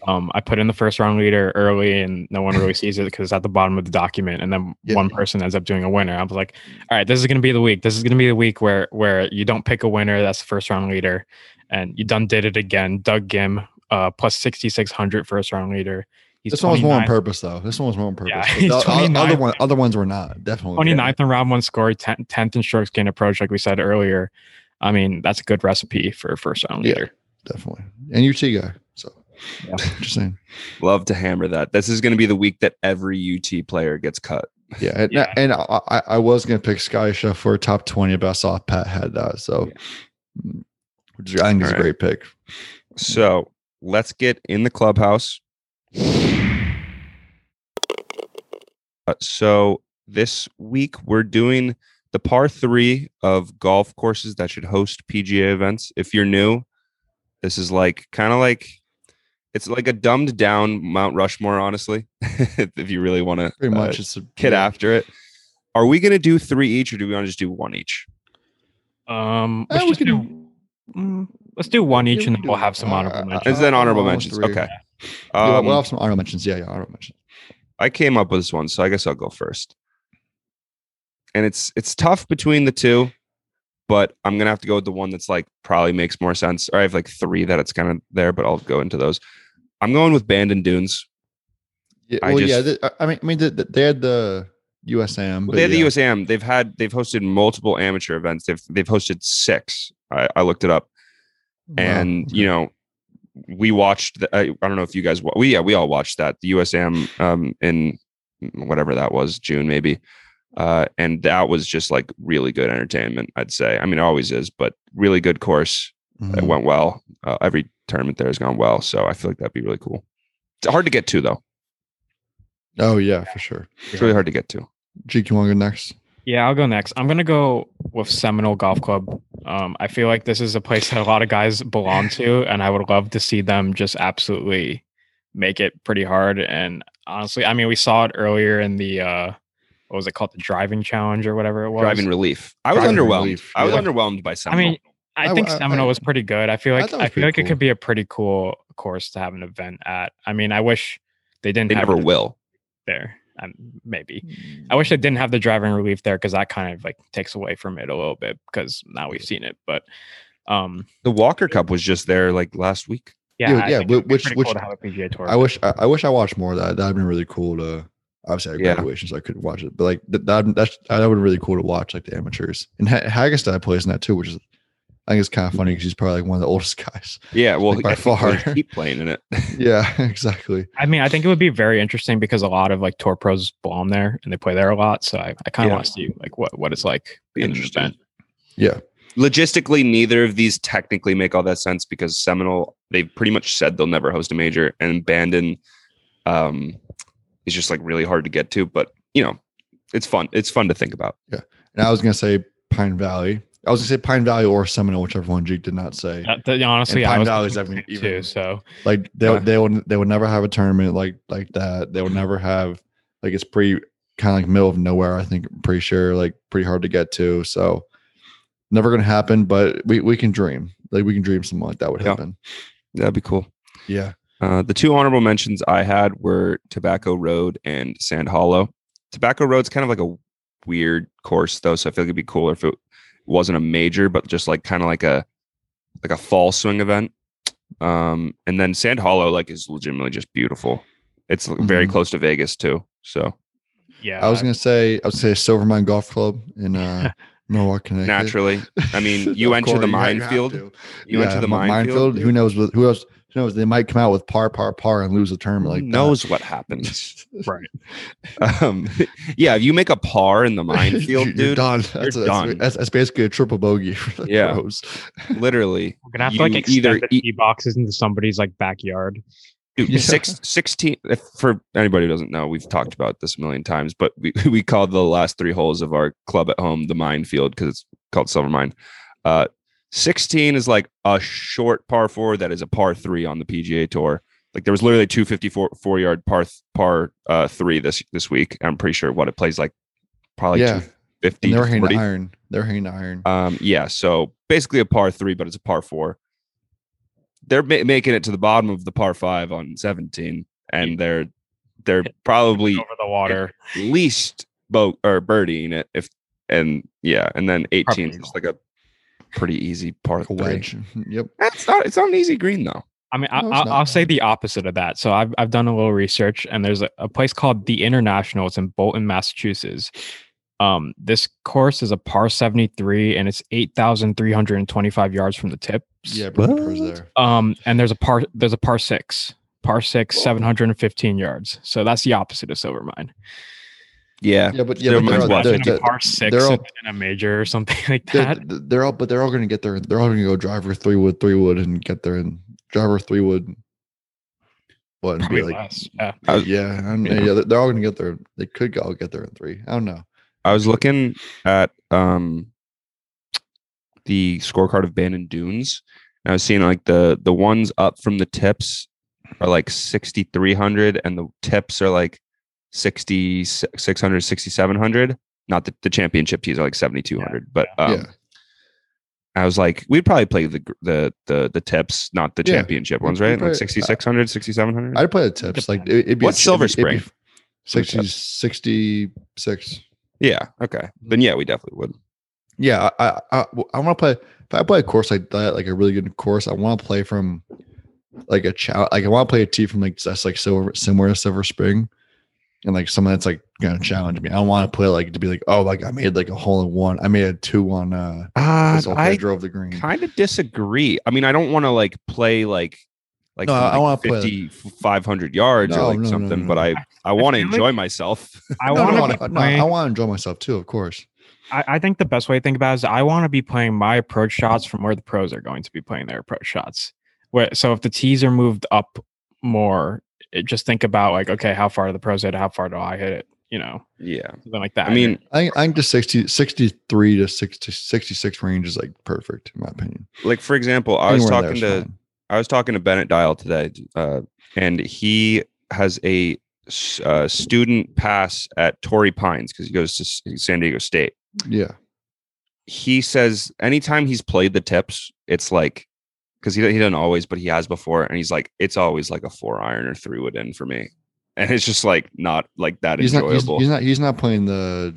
Um, I put in the first round leader early and no one really sees it because it's at the bottom of the document. And then yeah. one person ends up doing a winner. I was like, all right, this is going to be the week. This is going to be the week where, where you don't pick a winner. That's the first round leader. And you done did it again. Doug Gim, uh, plus sixty-six hundred first round leader. He's this one was more on purpose, though. This one was more on purpose. Yeah, he's the, other, one, other ones were not. Definitely. twenty-ninth in round one score, tenth in strokes gained approach, like we said earlier. I mean, that's a good recipe for a first round leader. Yeah, definitely. And U T guy. So yeah. Interesting. Love to hammer that. This is going to be the week that every U T player gets cut. Yeah. And, yeah. and I, I was going to pick Scottie Scheffler for top twenty, but I saw Pat had that. So. Yeah. Which I think All is right. a great pick. So let's get in the clubhouse. Uh, so this week we're doing the par three of golf courses that should host P G A events. If you're new, this is like kind of like it's like a dumbed down Mount Rushmore, honestly. If you really want to pretty much uh, it's a kid after it. Are we going to do three each, or do we want to just do one each? Um, let's eh, just we can do. do- Mm, let's do one each, yeah, and then we'll have some uh, honorable mentions. Is that honorable mentions? Three. Okay. Um, yeah, we'll have some honorable mentions. Yeah, yeah, honorable mentions. I came up with this one, so I guess I'll go first. And it's it's tough between the two, but I'm gonna have to go with the one that's like probably makes more sense. Or I have like three that it's kind of there, but I'll go into those. I'm going with Bandon Dunes. Yeah, well, I just, yeah. They, I mean, I mean, they had the U S A M. Well, they had yeah. the U S A M. They've had they've hosted multiple amateur events. They've they've hosted six. I, I looked it up, and wow. you know, we watched. The, I, I don't know if you guys. We yeah, we all watched that the U S A M um, in whatever that was, June maybe, uh, and that was just like really good entertainment. I'd say. I mean, it always is, but really good course. Mm-hmm. It went well. Uh, every tournament there has gone well, so I feel like that'd be really cool. It's hard to get to though. Oh yeah, for sure. It's yeah. really hard to get to. Jake, you want to go next? Yeah, I'll go next. I'm gonna go with Seminole Golf Club. Um, I feel like this is a place that a lot of guys belong to, and I would love to see them just absolutely make it pretty hard. And honestly, I mean, we saw it earlier in the, uh, what was it called? The driving challenge or whatever it was. Driving relief. I was driving underwhelmed. Relief, yeah. I was underwhelmed by Seminole. I mean, I think I, I, Seminole I, was pretty good. I feel like I, I feel like cool. it could be a pretty cool course to have an event at. I mean, I wish they didn't they have never will there. Um, maybe I wish I didn't have the driving relief there because that kind of like takes away from it a little bit because now we've seen it. But um, the Walker Cup was just there like last week. Yeah, yeah. yeah which which cool to have a P G A Tour. I wish I, I wish I watched more of that. That'd been really cool to. Obviously, I had graduation, yeah. so I couldn't watch it. But like that, that that's that would been really cool to watch like the amateurs and H- Hagestad plays in that too, which is. I think it's kind of funny because he's probably like one of the oldest guys. Yeah, well, like by far, keep playing in it. Yeah, exactly. I mean, I think it would be very interesting because a lot of like tour pros belong there and they play there a lot. So I, I kind of yeah. want to see like what, what it's like. Be interesting. Yeah. Logistically, neither of these technically make all that sense because Seminole, they've pretty much said they'll never host a major, and Bandon um, is just like really hard to get to. But you know, it's fun. It's fun to think about. Yeah, and I was gonna say Pine Valley. I was gonna say Pine Valley or Seminole, whichever one Jake did not say. Uh, th- honestly, and Pine Valley is everything too. So, like they yeah. they would they would never have a tournament like like that. They would never have like it's pretty kind of like middle of nowhere, I think, I'm pretty sure, like pretty hard to get to. So never going to happen, but we, we can dream. Like we can dream something like that would happen. Yeah. That'd be cool. Yeah. Uh, the two honorable mentions I had were Tobacco Road and Sand Hollow. Tobacco Road's kind of like a weird course though, so I feel like it'd be cooler if it wasn't a major, but just like kind of like a like a fall swing event. Um, and then Sand Hollow like is legitimately just beautiful. It's very mm-hmm. close to Vegas too. So yeah, I was gonna say I would say Silvermine Golf Club in uh, Norwalk, Connecticut. Naturally, I mean, you enter course, the minefield. You, you yeah, enter the minefield. Who knows? What, who else? Who knows? They might come out with par, par, par, and lose a tournament. Like knows that. What happens, right? Um, yeah, if you make a par in the minefield, you're, dude, you're done. You're that's, done. A, that's, that's basically a triple bogey for the yeah, pros. Literally. We're gonna have you to like extend either the tee boxes into somebody's like backyard. Dude, yeah. six, sixteen, if for anybody who doesn't know, we've talked about this a million times, but we, we called the last three holes of our club at home the minefield because it's called Silvermine. Uh, sixteen is like a short par four that is a par three on the P G A Tour. Like there was literally two fifty-four yard par th- par uh, three this this week. I'm pretty sure what it plays like probably yeah. two fifty. They're hanging the iron. They're hanging the iron. Um, yeah, so basically a par three, but it's a par four. They're ma- making it to the bottom of the par five on seventeen, and they're they're probably over the water, at least boat or birdieing it. If and yeah, and then eighteen is like a pretty easy par wedge. Yep, that's not it's not an easy green though. I mean, I, no, I'll, I'll say the opposite of that. So I've I've done a little research, and there's a, a place called the International. It's in Bolton, Massachusetts. Um, this course is a par seventy-three, and it's eight thousand three hundred twenty-five yards from the tip. Yeah, there. Um, and there's a par, there's a par six, par six, seven hundred and fifteen yards. So that's the opposite of Silvermine. Yeah, yeah, but yeah, they're, but they're, all, they're, they're par six all, in a major or something like that. They're, they're all, but they're all going to get there. They're all going to go driver three wood, three wood, and get there and driver three wood. What? Be like, less. Yeah, I was, yeah, I mean, yeah. yeah, they're all going to get there. They could all get there in three. I don't know. I was looking at um. the scorecard of Bandon Dunes. And I was seeing like the the ones up from the tips are like sixty-three hundred and the tips are like sixty-six hundred, sixty-seven hundred. Not the, the championship tees are like seventy-two hundred. Yeah, but um, yeah. I was like, we'd probably play the the the, the tips, not the yeah. championship ones, right? Probably, like sixty-six hundred, uh, sixty-seven hundred. I'd play the tips. Like it, it'd be what's Silver Spring? sixty-six. Yeah. Okay. Then yeah, we definitely would. Yeah, I I, I want to play. If I play a course like that, like a really good course, I want to play from like a challenge. Like I want to play a tee from like that's like silver, similar to Silver Spring, and like something that's like gonna challenge me. I don't want to play like to be like, oh, like I made like a hole in one. I made a two on. Uh, uh I drove the green. Kind of disagree. I mean, I don't want to like play like like, no, like I want to play five hundred yards no, or like no, something. No, no, no. But I I want to enjoy like myself. I want to. No, I want to enjoy myself too, of course. I, I think the best way to think about it is I want to be playing my approach shots from where the pros are going to be playing their approach shots. Where, so if the tees are moved up more, it, just think about like, okay, how far do the pros hit? How far do I hit it? You know? Yeah. Something like that. I mean, I think the sixty, sixty-three to sixty, sixty-six range is like perfect in my opinion. Like for example, I Anywhere was talking to, fine. I was talking to Bennett Dial today uh, and he has a uh, student pass at Torrey Pines because he goes to San Diego State. Yeah. He says anytime he's played the tips, it's like, because he, he doesn't always, but he has before. And he's like, it's always like a four iron or three wood in for me. And it's just like not like that he's enjoyable. Not, he's, he's not he's not playing the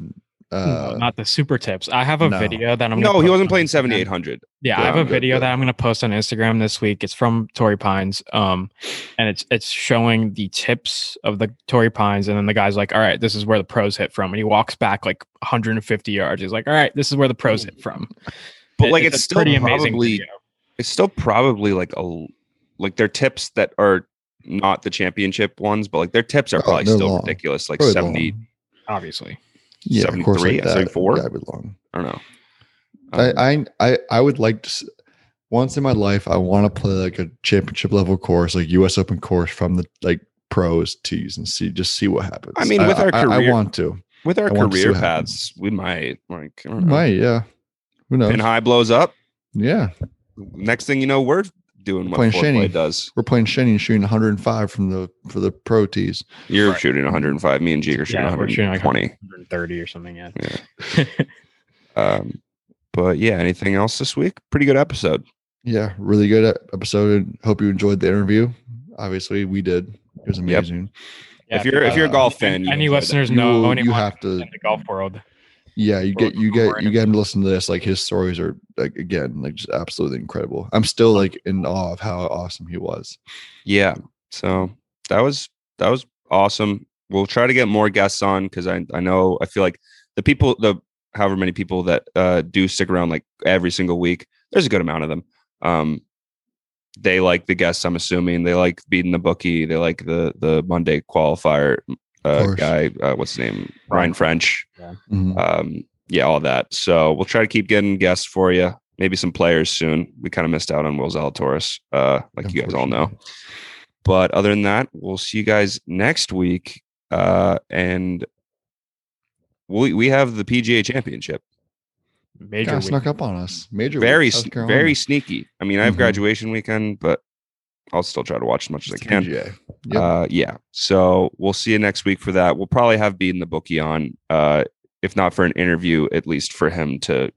uh no, not the super tips. I have a no. video that I'm No, he wasn't playing seventy-eight hundred. Yeah, yeah, I have a good, video good. that I'm going to post on Instagram this week. It's from Torrey Pines. Um and it's it's showing the tips of the Torrey Pines and then the guy's like, "All right, this is where the pros hit from." And he walks back like one hundred fifty yards. He's like, "All right, this is where the pros hit from." But it, like it's, it's still pretty probably, amazing. Video. It's still probably like a like their tips that are not the championship ones, but like their tips are oh, probably still long. ridiculous like probably seventy long. Obviously. Yeah, seventy-three, like seventy-four. Yeah, I would long. I don't know. Um, I, I I would like to once in my life. I want to play like a championship level course, like U S Open course from the like pros tees and see just see what happens. I mean, with I, our I, career, I want to. With our career paths, we might like we might yeah. Who knows? Pin High blows up. Yeah. Next thing you know, we're doing we're what Shinny does. We're playing Shinny and shooting one hundred five from the for the pro tees. You're right. Shooting one hundred five. Me and G are shooting yeah, one hundred twenty, shooting like one hundred thirty or something. Yeah. yeah. um, but yeah, anything else this week? Pretty good episode. Yeah, really good episode. Hope you enjoyed the interview. Obviously, we did. It was amazing. Yep. Yeah, if you're uh, if you're a golf fan, any listeners know you, anyone you have to in the golf world. Yeah, you get you get you get him to listen to this. Like his stories are like again like just absolutely incredible. I'm still like in awe of how awesome he was. Yeah, so that was that was awesome. We'll try to get more guests on because I I know I feel like the people the however many people that uh, do stick around like every single week. There's a good amount of them. Um, they like the guests. I'm assuming they like beating the bookie. They like the the Monday qualifier. Uh, guy, uh, what's his name? Ryan French. Yeah. Mm-hmm. Um, yeah, all that. So we'll try to keep getting guests for you. Maybe some players soon. We kind of missed out on Will Zalatoris, uh, like you guys all know. But other than that, we'll see you guys next week. Uh, and we we have the P G A Championship. Major guy snuck up on us. Major, very very sneaky. I mean, I have mm-hmm. graduation weekend, but I'll still try to watch as much as I can. Yep. Uh, yeah. So we'll see you next week for that. We'll probably have Beating the Bookie on, uh, if not for an interview, at least for him to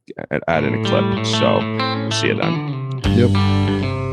add in a clip. So we'll see you then. Yep.